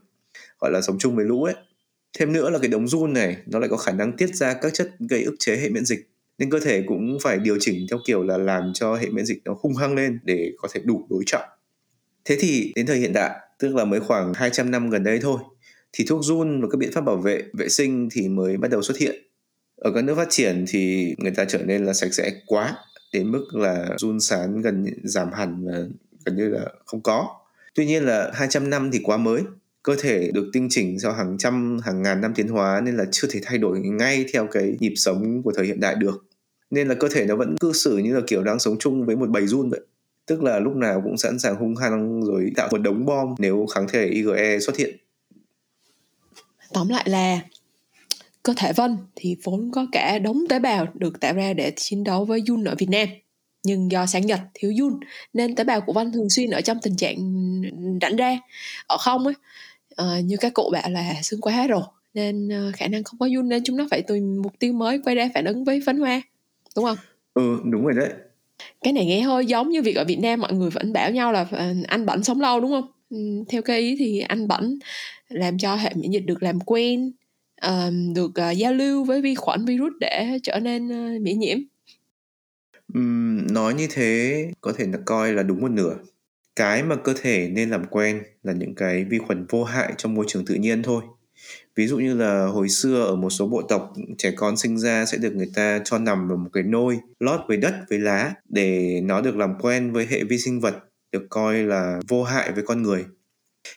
gọi là sống chung với lũ ấy. Thêm nữa là cái đống giun này nó lại có khả năng tiết ra các chất gây ức chế hệ miễn dịch, nên cơ thể cũng phải điều chỉnh theo kiểu là làm cho hệ miễn dịch nó hung hăng lên để có thể đủ đối trọng. Thế thì đến thời hiện đại, tức là mới khoảng 200 năm gần đây thôi, thì thuốc giun và các biện pháp bảo vệ, vệ sinh thì mới bắt đầu xuất hiện. Ở các nước phát triển thì người ta trở nên là sạch sẽ quá, đến mức là giun sán gần giảm hẳn và gần như là không có. Tuy nhiên là 200 năm thì quá mới. Cơ thể được tinh chỉnh sau hàng trăm, hàng ngàn năm tiến hóa nên là chưa thể thay đổi ngay theo cái nhịp sống của thời hiện đại được. Nên là cơ thể nó vẫn cư xử như là kiểu đang sống chung với một bầy giun vậy. Tức là lúc nào cũng sẵn sàng hung hăng rồi tạo một đống bom nếu kháng thể IgE xuất hiện. Tóm lại là cơ thể Vân thì vốn có cả đống tế bào được tạo ra để chiến đấu với giun ở Việt Nam. Nhưng do sáng Nhật thiếu giun nên tế bào của Vân thường xuyên ở trong tình trạng rảnh ra, ở không ấy. Như các cụ bảo là sưng quá rồi nên khả năng không có giun nên chúng nó phải tìm mục tiêu mới quay ra phản ứng với phấn hoa, đúng không? Ừ, đúng rồi đấy. Cái này nghe hơi giống như việc ở Việt Nam mọi người vẫn bảo nhau là ăn bẩn sống lâu, đúng không? Theo cái ý thì ăn bẩn làm cho hệ miễn dịch được làm quen, được giao lưu với vi khuẩn virus để trở nên miễn nhiễm. Nói như thế có thể là coi là đúng một nửa. Cái mà cơ thể nên làm quen là những cái vi khuẩn vô hại trong môi trường tự nhiên thôi. Ví dụ như là hồi xưa ở một số bộ tộc, trẻ con sinh ra sẽ được người ta cho nằm vào một cái nôi lót với đất, với lá để nó được làm quen với hệ vi sinh vật được coi là vô hại với con người.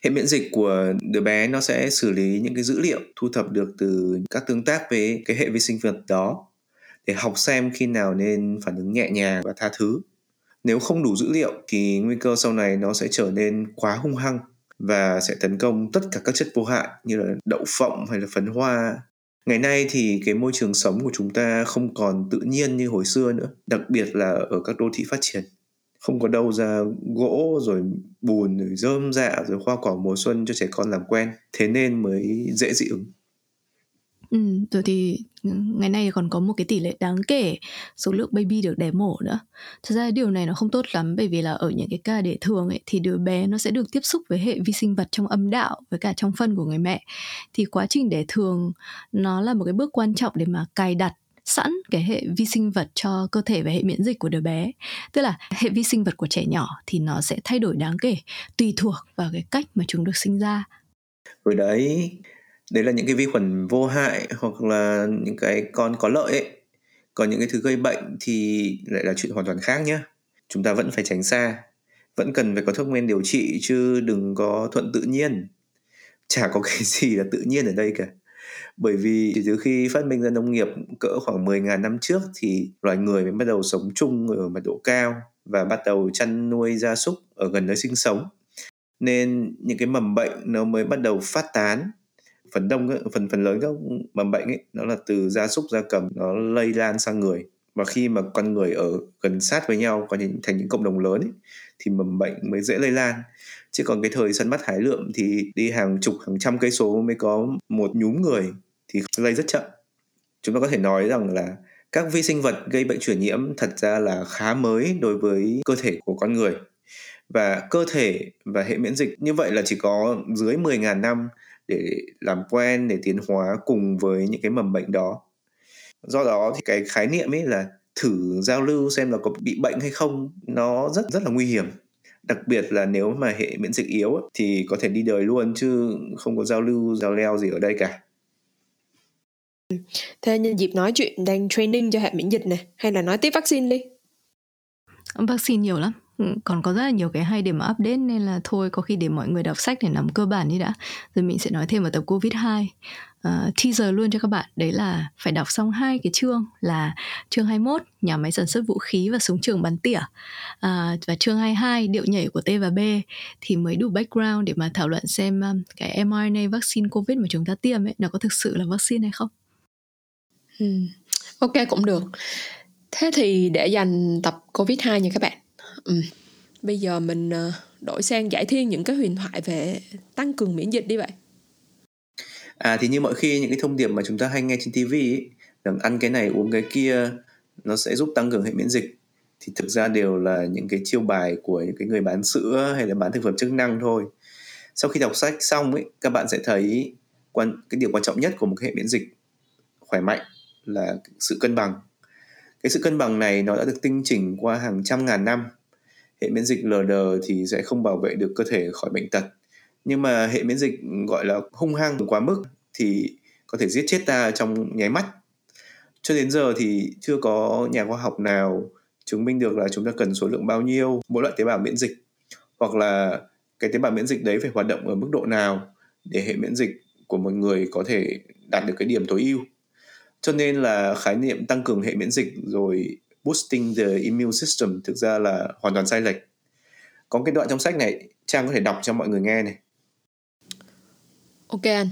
hệ miễn dịch của đứa bé nó sẽ xử lý những cái dữ liệu thu thập được từ các tương tác với cái hệ vi sinh vật đó để học xem khi nào nên phản ứng nhẹ nhàng và tha thứ. Nếu không đủ dữ liệu thì nguy cơ sau này nó sẽ trở nên quá hung hăng và sẽ tấn công tất cả các chất vô hại như là đậu phộng hay là phấn hoa. Ngày nay thì cái môi trường sống của chúng ta không còn tự nhiên như hồi xưa nữa, đặc biệt là ở các đô thị phát triển. Không có đâu ra gỗ rồi bùn rồi rơm rạ rồi hoa quả mùa xuân cho trẻ con làm quen, thế nên mới dễ dị ứng. Rồi thì ngày nay còn có một cái tỷ lệ đáng kể số lượng baby được đẻ mổ nữa. Thật ra điều này nó không tốt lắm, bởi vì là ở những cái ca đẻ thường ấy, thì đứa bé nó sẽ được tiếp xúc với hệ vi sinh vật trong âm đạo với cả trong phân của người mẹ. Thì quá trình đẻ thường nó là một cái bước quan trọng để mà cài đặt sẵn cái hệ vi sinh vật cho cơ thể và hệ miễn dịch của đứa bé. Tức là hệ vi sinh vật của trẻ nhỏ thì nó sẽ thay đổi đáng kể tùy thuộc vào cái cách mà chúng được sinh ra. Rồi đấy là những cái vi khuẩn vô hại hoặc là những cái con có lợi ấy. Còn những cái thứ gây bệnh thì lại là chuyện hoàn toàn khác nhé. Chúng ta vẫn phải tránh xa, vẫn cần phải có thuốc men điều trị chứ đừng có thuận tự nhiên. Chả có cái gì là tự nhiên ở đây cả. Bởi vì từ khi phát minh ra nông nghiệp cỡ khoảng 10.000 năm trước thì loài người mới bắt đầu sống chung ở mật độ cao và bắt đầu chăn nuôi gia súc ở gần nơi sinh sống. Nên những cái mầm bệnh nó mới bắt đầu phát tán. Phần lớn các mầm bệnh ấy, nó là từ gia súc gia cầm, nó lây lan sang người. Và khi mà con người ở gần sát với nhau thành những cộng đồng lớn ấy, thì mầm bệnh mới dễ lây lan. Chứ còn cái thời săn bắt hái lượm thì đi hàng chục hàng trăm cây số mới có một nhúm người thì lây rất chậm. Chúng ta có thể nói rằng là các vi sinh vật gây bệnh truyền nhiễm thật ra là khá mới đối với cơ thể của con người. Và cơ thể và hệ miễn dịch như vậy là chỉ có dưới 10.000 năm để làm quen, để tiến hóa cùng với những cái mầm bệnh đó. Do đó thì cái khái niệm ấy là thử giao lưu xem là có bị bệnh hay không, nó rất là nguy hiểm. Đặc biệt là nếu mà hệ miễn dịch yếu ấy, thì có thể đi đời luôn chứ không có giao lưu, giao leo gì ở đây cả. Thế nhân dịp nói chuyện đang training cho hệ miễn dịch này, hay là nói tiếp vaccine đi? Vaccine nhiều lắm, còn có rất là nhiều cái hay để mà update, nên là thôi có khi để mọi người đọc sách để nắm cơ bản đi đã, rồi mình sẽ nói thêm ở tập COVID-2. Teaser luôn cho các bạn, đấy là phải đọc xong 2 cái chương là chương 21 nhà máy sản xuất vũ khí và súng trường bắn tỉa, và chương 22 điệu nhảy của T và B, thì mới đủ background để mà thảo luận xem cái mRNA vaccine COVID mà chúng ta tiêm ấy, nó có thực sự là vaccine hay không. Ok, cũng được. Thế thì để dành tập COVID-2 nha các bạn. Bây giờ mình đổi sang giải thiên những cái huyền thoại về tăng cường miễn dịch đi vậy. Thì như mọi khi những cái thông điệp mà chúng ta hay nghe trên TV ấy, rằng ăn cái này uống cái kia nó sẽ giúp tăng cường hệ miễn dịch, thì thực ra đều là những cái chiêu bài của những cái người bán sữa hay là bán thực phẩm chức năng thôi. Sau khi đọc sách xong ấy, các bạn sẽ thấy cái điều quan trọng nhất của một cái hệ miễn dịch khỏe mạnh là sự cân bằng. Cái sự cân bằng này nó đã được tinh chỉnh qua hàng trăm ngàn năm. Hệ miễn dịch lờ đờ thì sẽ không bảo vệ được cơ thể khỏi bệnh tật. Nhưng mà hệ miễn dịch gọi là hung hăng quá mức thì có thể giết chết ta trong nháy mắt. Cho đến giờ thì chưa có nhà khoa học nào chứng minh được là chúng ta cần số lượng bao nhiêu mỗi loại tế bào miễn dịch, hoặc là cái tế bào miễn dịch đấy phải hoạt động ở mức độ nào để hệ miễn dịch của một người có thể đạt được cái điểm tối ưu. Cho nên là khái niệm tăng cường hệ miễn dịch rồi boosting the immune system thực ra là hoàn toàn sai lệch. Có cái đoạn trong sách này Trang có thể đọc cho mọi người nghe này. Ok anh.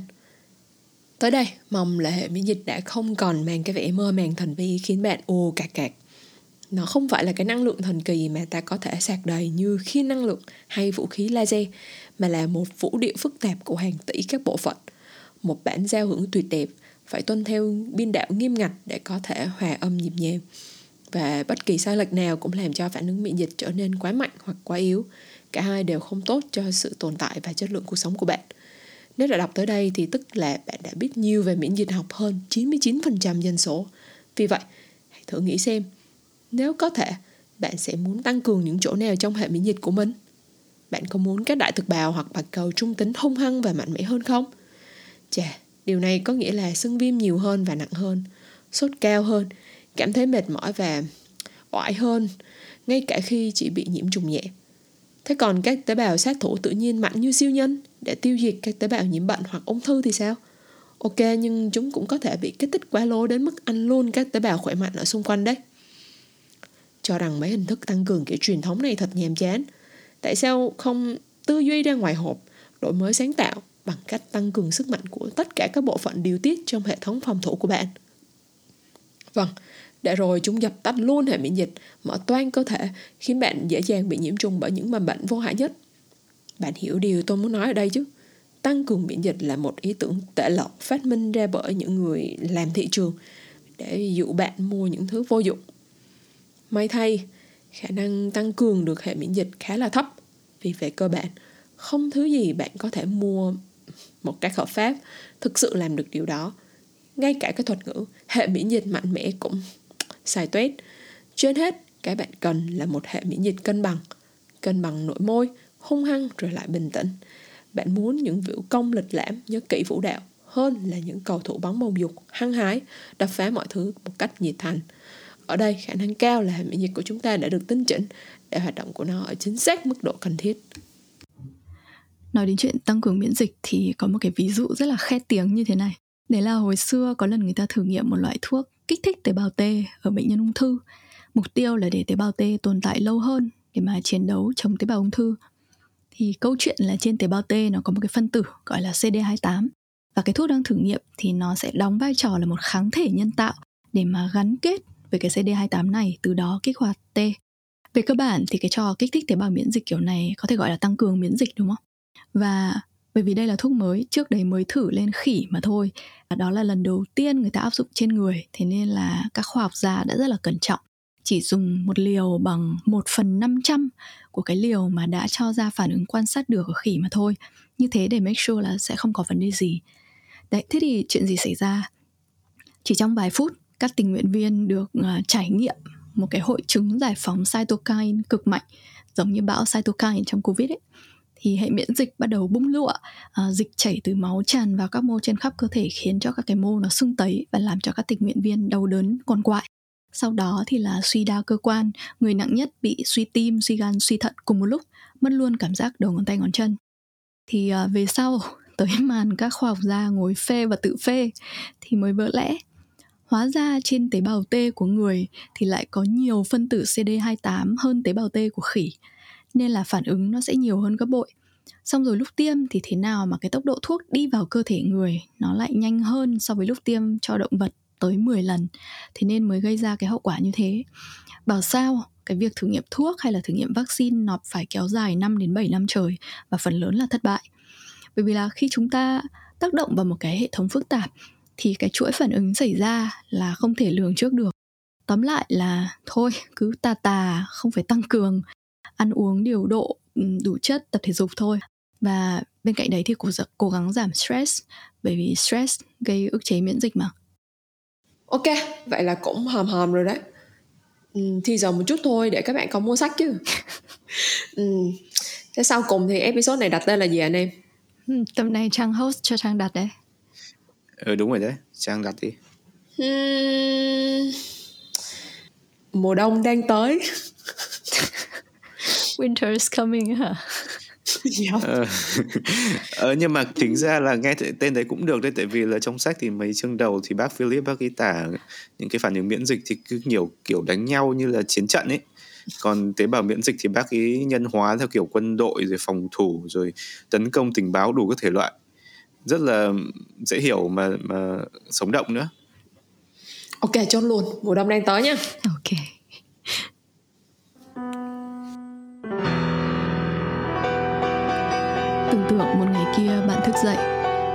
Tới đây, mong là hệ miễn dịch đã không còn mang cái vẻ mơ màng thần vi khiến bạn ồ cạc cạc. Nó không phải là cái năng lượng thần kỳ mà ta có thể sạc đầy như khi năng lượng hay vũ khí laser, mà là một vũ điệu phức tạp của hàng tỷ các bộ phận. Một bản giao hưởng tuyệt đẹp phải tuân theo biên đạo nghiêm ngặt để có thể hòa âm nhịp nhàng. Và bất kỳ sai lệch nào cũng làm cho phản ứng miễn dịch trở nên quá mạnh hoặc quá yếu. Cả hai đều không tốt cho sự tồn tại và chất lượng cuộc sống của bạn. Nếu đã đọc tới đây thì tức là bạn đã biết nhiều về miễn dịch học hơn 99% dân số. Vì vậy, hãy thử nghĩ xem, nếu có thể, bạn sẽ muốn tăng cường những chỗ nào trong hệ miễn dịch của mình? Bạn có muốn các đại thực bào hoặc bạch cầu trung tính hung hăng và mạnh mẽ hơn không? Chà, điều này có nghĩa là sưng viêm nhiều hơn và nặng hơn, sốt cao hơn, cảm thấy mệt mỏi và oải hơn, ngay cả khi chỉ bị nhiễm trùng nhẹ. Thế còn các tế bào sát thủ tự nhiên mạnh như siêu nhân để tiêu diệt các tế bào nhiễm bệnh hoặc ung thư thì sao? Ok, nhưng chúng cũng có thể bị kích thích quá lố đến mức ăn luôn các tế bào khỏe mạnh ở xung quanh đấy. Cho rằng mấy hình thức tăng cường kiểu truyền thống này thật nhàm chán. Tại sao không tư duy ra ngoài hộp, đổi mới sáng tạo bằng cách tăng cường sức mạnh của tất cả các bộ phận điều tiết trong hệ thống phòng thủ của bạn? Vâng, để rồi chúng dập tắt luôn hệ miễn dịch, mở toang cơ thể, khiến bạn dễ dàng bị nhiễm trùng bởi những mầm bệnh vô hại nhất. Bạn hiểu điều tôi muốn nói ở đây chứ? Tăng cường miễn dịch là một ý tưởng tệ lậu phát minh ra bởi những người làm thị trường để dụ bạn mua những thứ vô dụng. May thay, khả năng tăng cường được hệ miễn dịch khá là thấp, vì về cơ bản, không thứ gì bạn có thể mua một cách hợp pháp thực sự làm được điều đó. Ngay cả cái thuật ngữ hệ miễn dịch mạnh mẽ cũng sai tuét. Trên hết, cái bạn cần là một hệ miễn dịch cân bằng nội môi, hung hăng rồi lại bình tĩnh. Bạn muốn những vũ công lịch lãm như kỹ vũ đạo hơn là những cầu thủ bóng bầu dục hăng hái, đập phá mọi thứ một cách nhiệt thành. Ở đây, khả năng cao là hệ miễn dịch của chúng ta đã được tinh chỉnh để hoạt động của nó ở chính xác mức độ cần thiết. Nói đến chuyện tăng cường miễn dịch thì có một cái ví dụ rất là khét tiếng như thế này. Đấy là hồi xưa có lần người ta thử nghiệm một loại thuốc kích thích tế bào T ở bệnh nhân ung thư. Mục tiêu là để tế bào T tồn tại lâu hơn để mà chiến đấu chống tế bào ung thư. Thì câu chuyện là trên tế bào T nó có một cái phân tử gọi là CD28. Và cái thuốc đang thử nghiệm thì nó sẽ đóng vai trò là một kháng thể nhân tạo để mà gắn kết với cái CD28 này, từ đó kích hoạt T. Về cơ bản thì cái trò kích thích tế bào miễn dịch kiểu này có thể gọi là tăng cường miễn dịch, đúng không? Và bởi vì đây là thuốc mới, trước đấy mới thử lên khỉ mà thôi. Và đó là lần đầu tiên người ta áp dụng trên người, thế nên là các khoa học gia đã rất là cẩn trọng. Chỉ dùng một liều bằng 1/500 của cái liều mà đã cho ra phản ứng quan sát được ở khỉ mà thôi. Như thế để make sure là sẽ không có vấn đề gì. Đấy, thế thì chuyện gì xảy ra? Chỉ trong vài phút, các tình nguyện viên được trải nghiệm một cái hội chứng giải phóng cytokine cực mạnh, giống như bão cytokine trong Covid ấy. Thì hệ miễn dịch bắt đầu bung lụa, dịch chảy từ máu tràn vào các mô trên khắp cơ thể, khiến cho các cái mô nó sưng tấy và làm cho các tình nguyện viên đau đớn quằn quại. Sau đó thì là suy đa cơ quan, người nặng nhất bị suy tim, suy gan, suy thận cùng một lúc, mất luôn cảm giác đầu ngón tay ngón chân. Thì về sau, tới màn các khoa học gia ngồi phê và tự phê thì mới vỡ lẽ. Hóa ra trên tế bào T của người thì lại có nhiều phân tử CD28 hơn tế bào T của khỉ, nên là phản ứng nó sẽ nhiều hơn gấp bội. Xong rồi lúc tiêm thì thế nào mà cái tốc độ thuốc đi vào cơ thể người nó lại nhanh hơn so với lúc tiêm cho động vật tới 10 lần. Thế nên mới gây ra cái hậu quả như thế. Bảo sao cái việc thử nghiệm thuốc hay là thử nghiệm vaccine nó phải kéo dài 5 đến 7 năm trời và phần lớn là thất bại. Bởi vì là khi chúng ta tác động vào một cái hệ thống phức tạp thì cái chuỗi phản ứng xảy ra là không thể lường trước được. Tóm lại là thôi cứ tà, không phải tăng cường, ăn uống điều độ, đủ chất, tập thể dục thôi. Và bên cạnh đấy thì cố gắng giảm stress, bởi vì stress gây ức chế miễn dịch mà. Ok, vậy là cũng hòm rồi đấy. Thì giờ một chút thôi để các bạn còn mua sách chứ. Thế sau cùng thì episode này đặt tên là gì anh em? Tầm này Trang host cho Trang đặt đấy. Đúng rồi đấy, Trang đặt đi. Mùa đông đang tới. Winter is coming hả? Nhưng mà tính ra là nghe tên đấy cũng được đấy. Tại vì là trong sách thì mấy chương đầu thì bác Philip, bác ấy tả những cái phản ứng miễn dịch thì cứ nhiều kiểu đánh nhau như là chiến trận ấy. Còn tế bào miễn dịch thì bác ấy nhân hóa theo kiểu quân đội, rồi phòng thủ, rồi tấn công tình báo, đủ các thể loại. Rất là dễ hiểu mà sống động nữa. Ok, chốt luôn, mùa đông đang tới nhá. Ok. Tưởng tượng một ngày kia bạn thức dậy,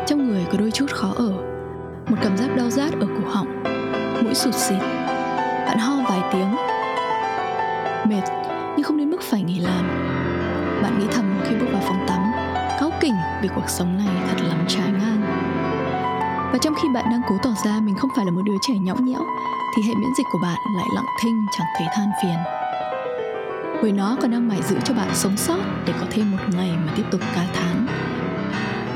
trong người có đôi chút khó ở, một cảm giác đau rát ở cổ họng, mũi sụt xịt, bạn ho vài tiếng. Mệt nhưng không đến mức phải nghỉ làm. Bạn nghĩ thầm khi bước vào phòng tắm, cáu kỉnh vì cuộc sống này thật lắm trái ngang. Và trong khi bạn đang cố tỏ ra mình không phải là một đứa trẻ nhõng nhẽo, thì hệ miễn dịch của bạn lại lặng thinh chẳng thấy than phiền. Bởi nó còn đang mải giữ cho bạn sống sót để có thêm một ngày mà tiếp tục ca thán.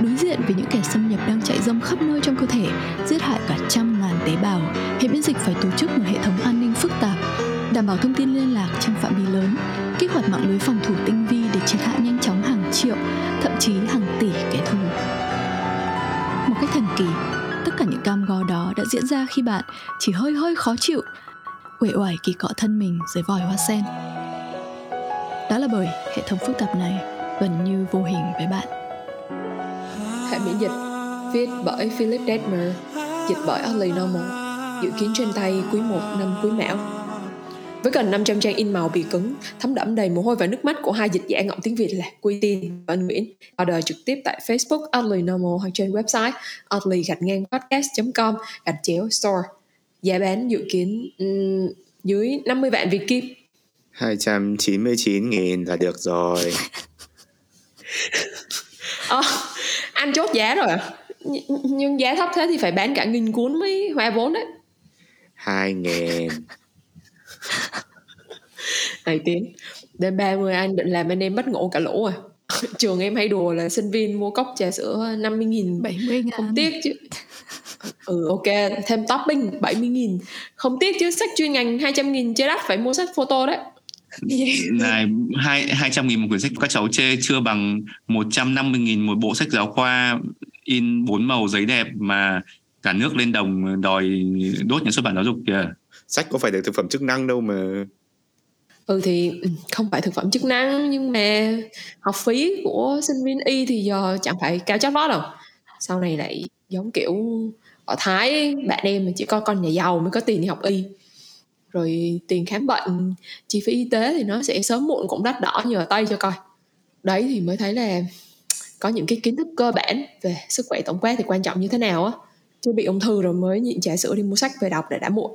Đối diện với những kẻ xâm nhập đang chạy rông khắp nơi trong cơ thể, giết hại cả 100.000 tế bào, hệ miễn dịch phải tổ chức một hệ thống an ninh phức tạp, đảm bảo thông tin liên lạc trong phạm vi lớn, kích hoạt mạng lưới phòng thủ tinh vi để để triệt hạ nhanh chóng hàng triệu, thậm chí hàng tỷ kẻ thù. Một cách thần kỳ, tất cả những cam go đó đã diễn ra khi bạn chỉ hơi hơi khó chịu, uể oải kỳ cọ thân mình dưới vòi hoa sen. Đó là bởi hệ thống phức tạp này gần như vô hình với bạn. Hệ miễn dịch, viết bởi Philipp Dettmer, dịch bởi Oddly Normal, dự kiến trên tay quý 1 năm Quý Mão. Với gần 500 trang in màu bìa cứng, thấm đẫm đầy mồ hôi và nước mắt của hai dịch giả ngọng tiếng Việt là Quy Tiên và Văn Nguyễn, order trực tiếp tại Facebook Oddly Normal hoặc trên website oddly-podcast.com/store. Giá bán dự kiến dưới 50 vạn Việt Kim. 299.000 là được rồi. Anh chốt giá rồi à? Nhưng giá thấp thế thì phải bán cả 1.000 cuốn mới hoa vốn đấy. 2.000. Này Tiến, đến 30 anh định làm anh em bắt ngộ cả lỗ rồi. Trường em hay đùa là sinh viên mua cốc trà sữa 50.000 70.000 không tiếc chứ. Ok, thêm topping 70.000 không tiếc chứ. Sách chuyên ngành 200.000 chê đắt, phải mua sách photo đấy. Này, 200.000 một quyển sách các cháu chê chưa bằng 150.000 một bộ sách giáo khoa in 4 màu giấy đẹp mà cả nước lên đồng đòi đốt nhà xuất bản giáo dục kìa. Sách có phải là thực phẩm chức năng đâu mà. Thì không phải thực phẩm chức năng, nhưng mà học phí của sinh viên y thì giờ chẳng phải cao chót vót đâu. Sau này lại giống kiểu ở Thái bạn em mà chỉ có con nhà giàu mới có tiền đi học y. Rồi tiền khám bệnh, chi phí y tế thì nó sẽ sớm muộn cũng đắt đỏ nhờ tay cho coi. Đấy thì mới thấy là có những cái kiến thức cơ bản về sức khỏe tổng quát thì quan trọng như thế nào á. Chứ bị ung thư rồi mới nhịn trà sữa đi mua sách về đọc để đã muộn.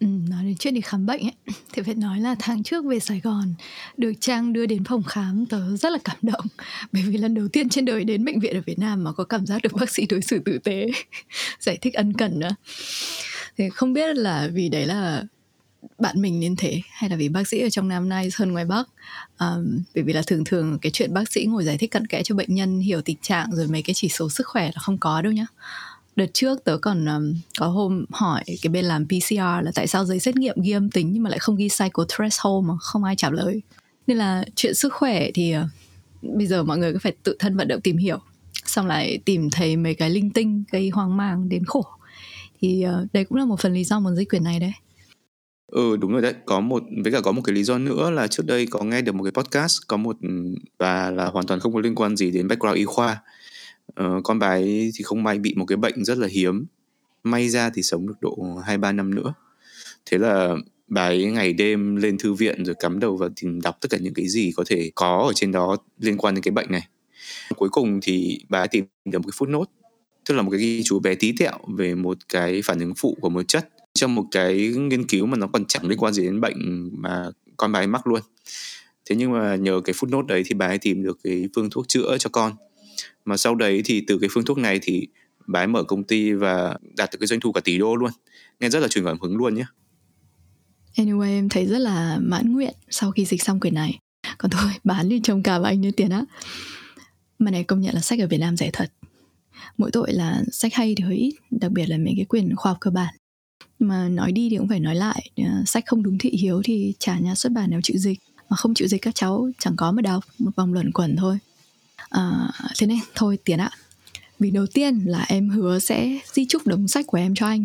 Nói đến chuyện đi khám bệnh ấy, thì phải nói là tháng trước về Sài Gòn, được Trang đưa đến phòng khám, tớ rất là cảm động. Bởi vì lần đầu tiên trên đời đến bệnh viện ở Việt Nam mà có cảm giác được bác sĩ đối xử tử tế, giải thích ân cần nữa. Thì không biết là vì đấy là bạn mình nên thế, hay là vì bác sĩ ở trong Nam nay hơn ngoài Bắc. Bởi vì là thường cái chuyện bác sĩ ngồi giải thích cặn kẽ cho bệnh nhân hiểu tình trạng, rồi mấy cái chỉ số sức khỏe là không có đâu nhá. Đợt trước tớ còn có hôm hỏi cái bên làm PCR là tại sao giấy xét nghiệm ghi âm tính nhưng mà lại không ghi cycle threshold mà không ai trả lời. Nên là chuyện sức khỏe thì bây giờ mọi người cứ phải tự thân vận động tìm hiểu, xong lại tìm thấy mấy cái linh tinh gây hoang mang đến khổ. Thì đây cũng là một phần lý do muốn dịch quyển này đấy. Đúng rồi đấy, có một cái lý do nữa là trước đây có nghe được một cái podcast và là hoàn toàn không có liên quan gì đến background y khoa. Con bà ấy thì không may bị một cái bệnh rất là hiếm, may ra thì sống được độ 2-3 năm nữa. Thế là bà ấy ngày đêm lên thư viện rồi cắm đầu vào tìm đọc tất cả những cái gì có thể có ở trên đó liên quan đến cái bệnh này. Cuối cùng thì bà ấy tìm được một cái footnote, tức là một cái ghi chú bé tí tẹo về một cái phản ứng phụ của một chất trong một cái nghiên cứu mà nó còn chẳng liên quan gì đến bệnh mà con bà ấy mắc luôn. Thế nhưng mà nhờ cái footnote đấy thì bà ấy tìm được cái phương thuốc chữa cho con. Mà sau đấy thì từ cái phương thuốc này thì bà ấy mở công ty và đạt được cái doanh thu cả tỷ đô luôn. Nghe rất là truyền cảm hứng luôn nhé. Anyway, em thấy rất là mãn nguyện sau khi dịch xong quyển này. Còn thôi, bán đi chồng cả và anh như Tiến á. Mà này, công nhận là sách ở Việt Nam rẻ thật. Mỗi tội là sách hay thì hơi ít, đặc biệt là mấy cái quyển khoa học cơ bản. Nhưng mà nói đi thì cũng phải nói lại, sách không đúng thị hiếu thì chả nhà xuất bản nào chịu dịch. Mà không chịu dịch các cháu chẳng có mà đọc, một vòng luẩn quẩn thôi. Thế nên thôi Tiến ạ, vì đầu tiên là em hứa sẽ di chúc đống sách của em cho anh,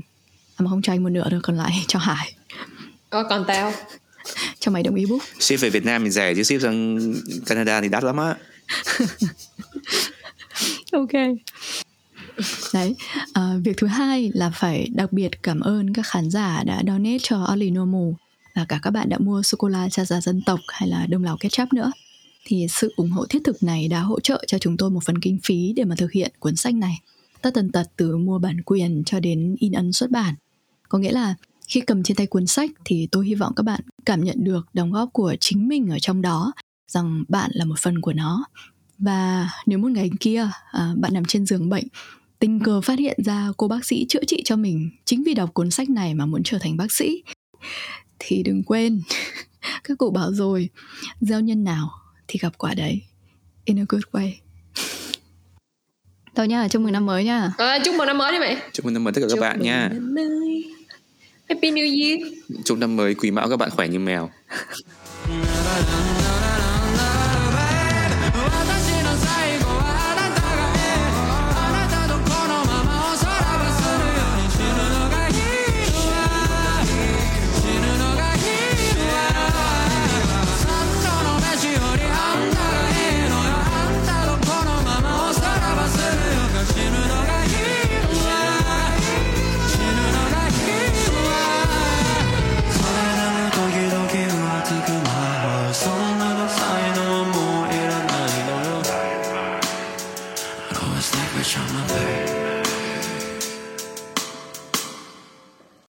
mà không cho anh một nửa được, còn lại cho Hải. Còn tao cho mày đồng ebook. Ship về Việt Nam thì rẻ chứ ship sang Canada thì đắt lắm á. Ok. Đấy, việc thứ hai là phải đặc biệt cảm ơn các khán giả đã donate cho Oddly Normal, và cả các bạn đã mua sô-cô-la cha già dân tộc hay là đông lào ketchup nữa. Thì sự ủng hộ thiết thực này đã hỗ trợ cho chúng tôi một phần kinh phí để mà thực hiện cuốn sách này, tất tần tật từ mua bản quyền cho đến in ấn xuất bản. Có nghĩa là khi cầm trên tay cuốn sách thì tôi hy vọng các bạn cảm nhận được đóng góp của chính mình ở trong đó, rằng bạn là một phần của nó. Và nếu một ngày kia bạn nằm trên giường bệnh, tình cờ phát hiện ra cô bác sĩ chữa trị cho mình chính vì đọc cuốn sách này mà muốn trở thành bác sĩ, thì đừng quên các cụ bảo rồi, gieo nhân nào thì gặp quả đấy, in a good way. Thôi nha, chúc mừng năm mới nha. Chúc mừng năm mới đi mày. Chúc mừng năm mới tất cả các bạn nha. Happy New Year. Chúc năm mới Quý Mão các bạn khỏe như mèo.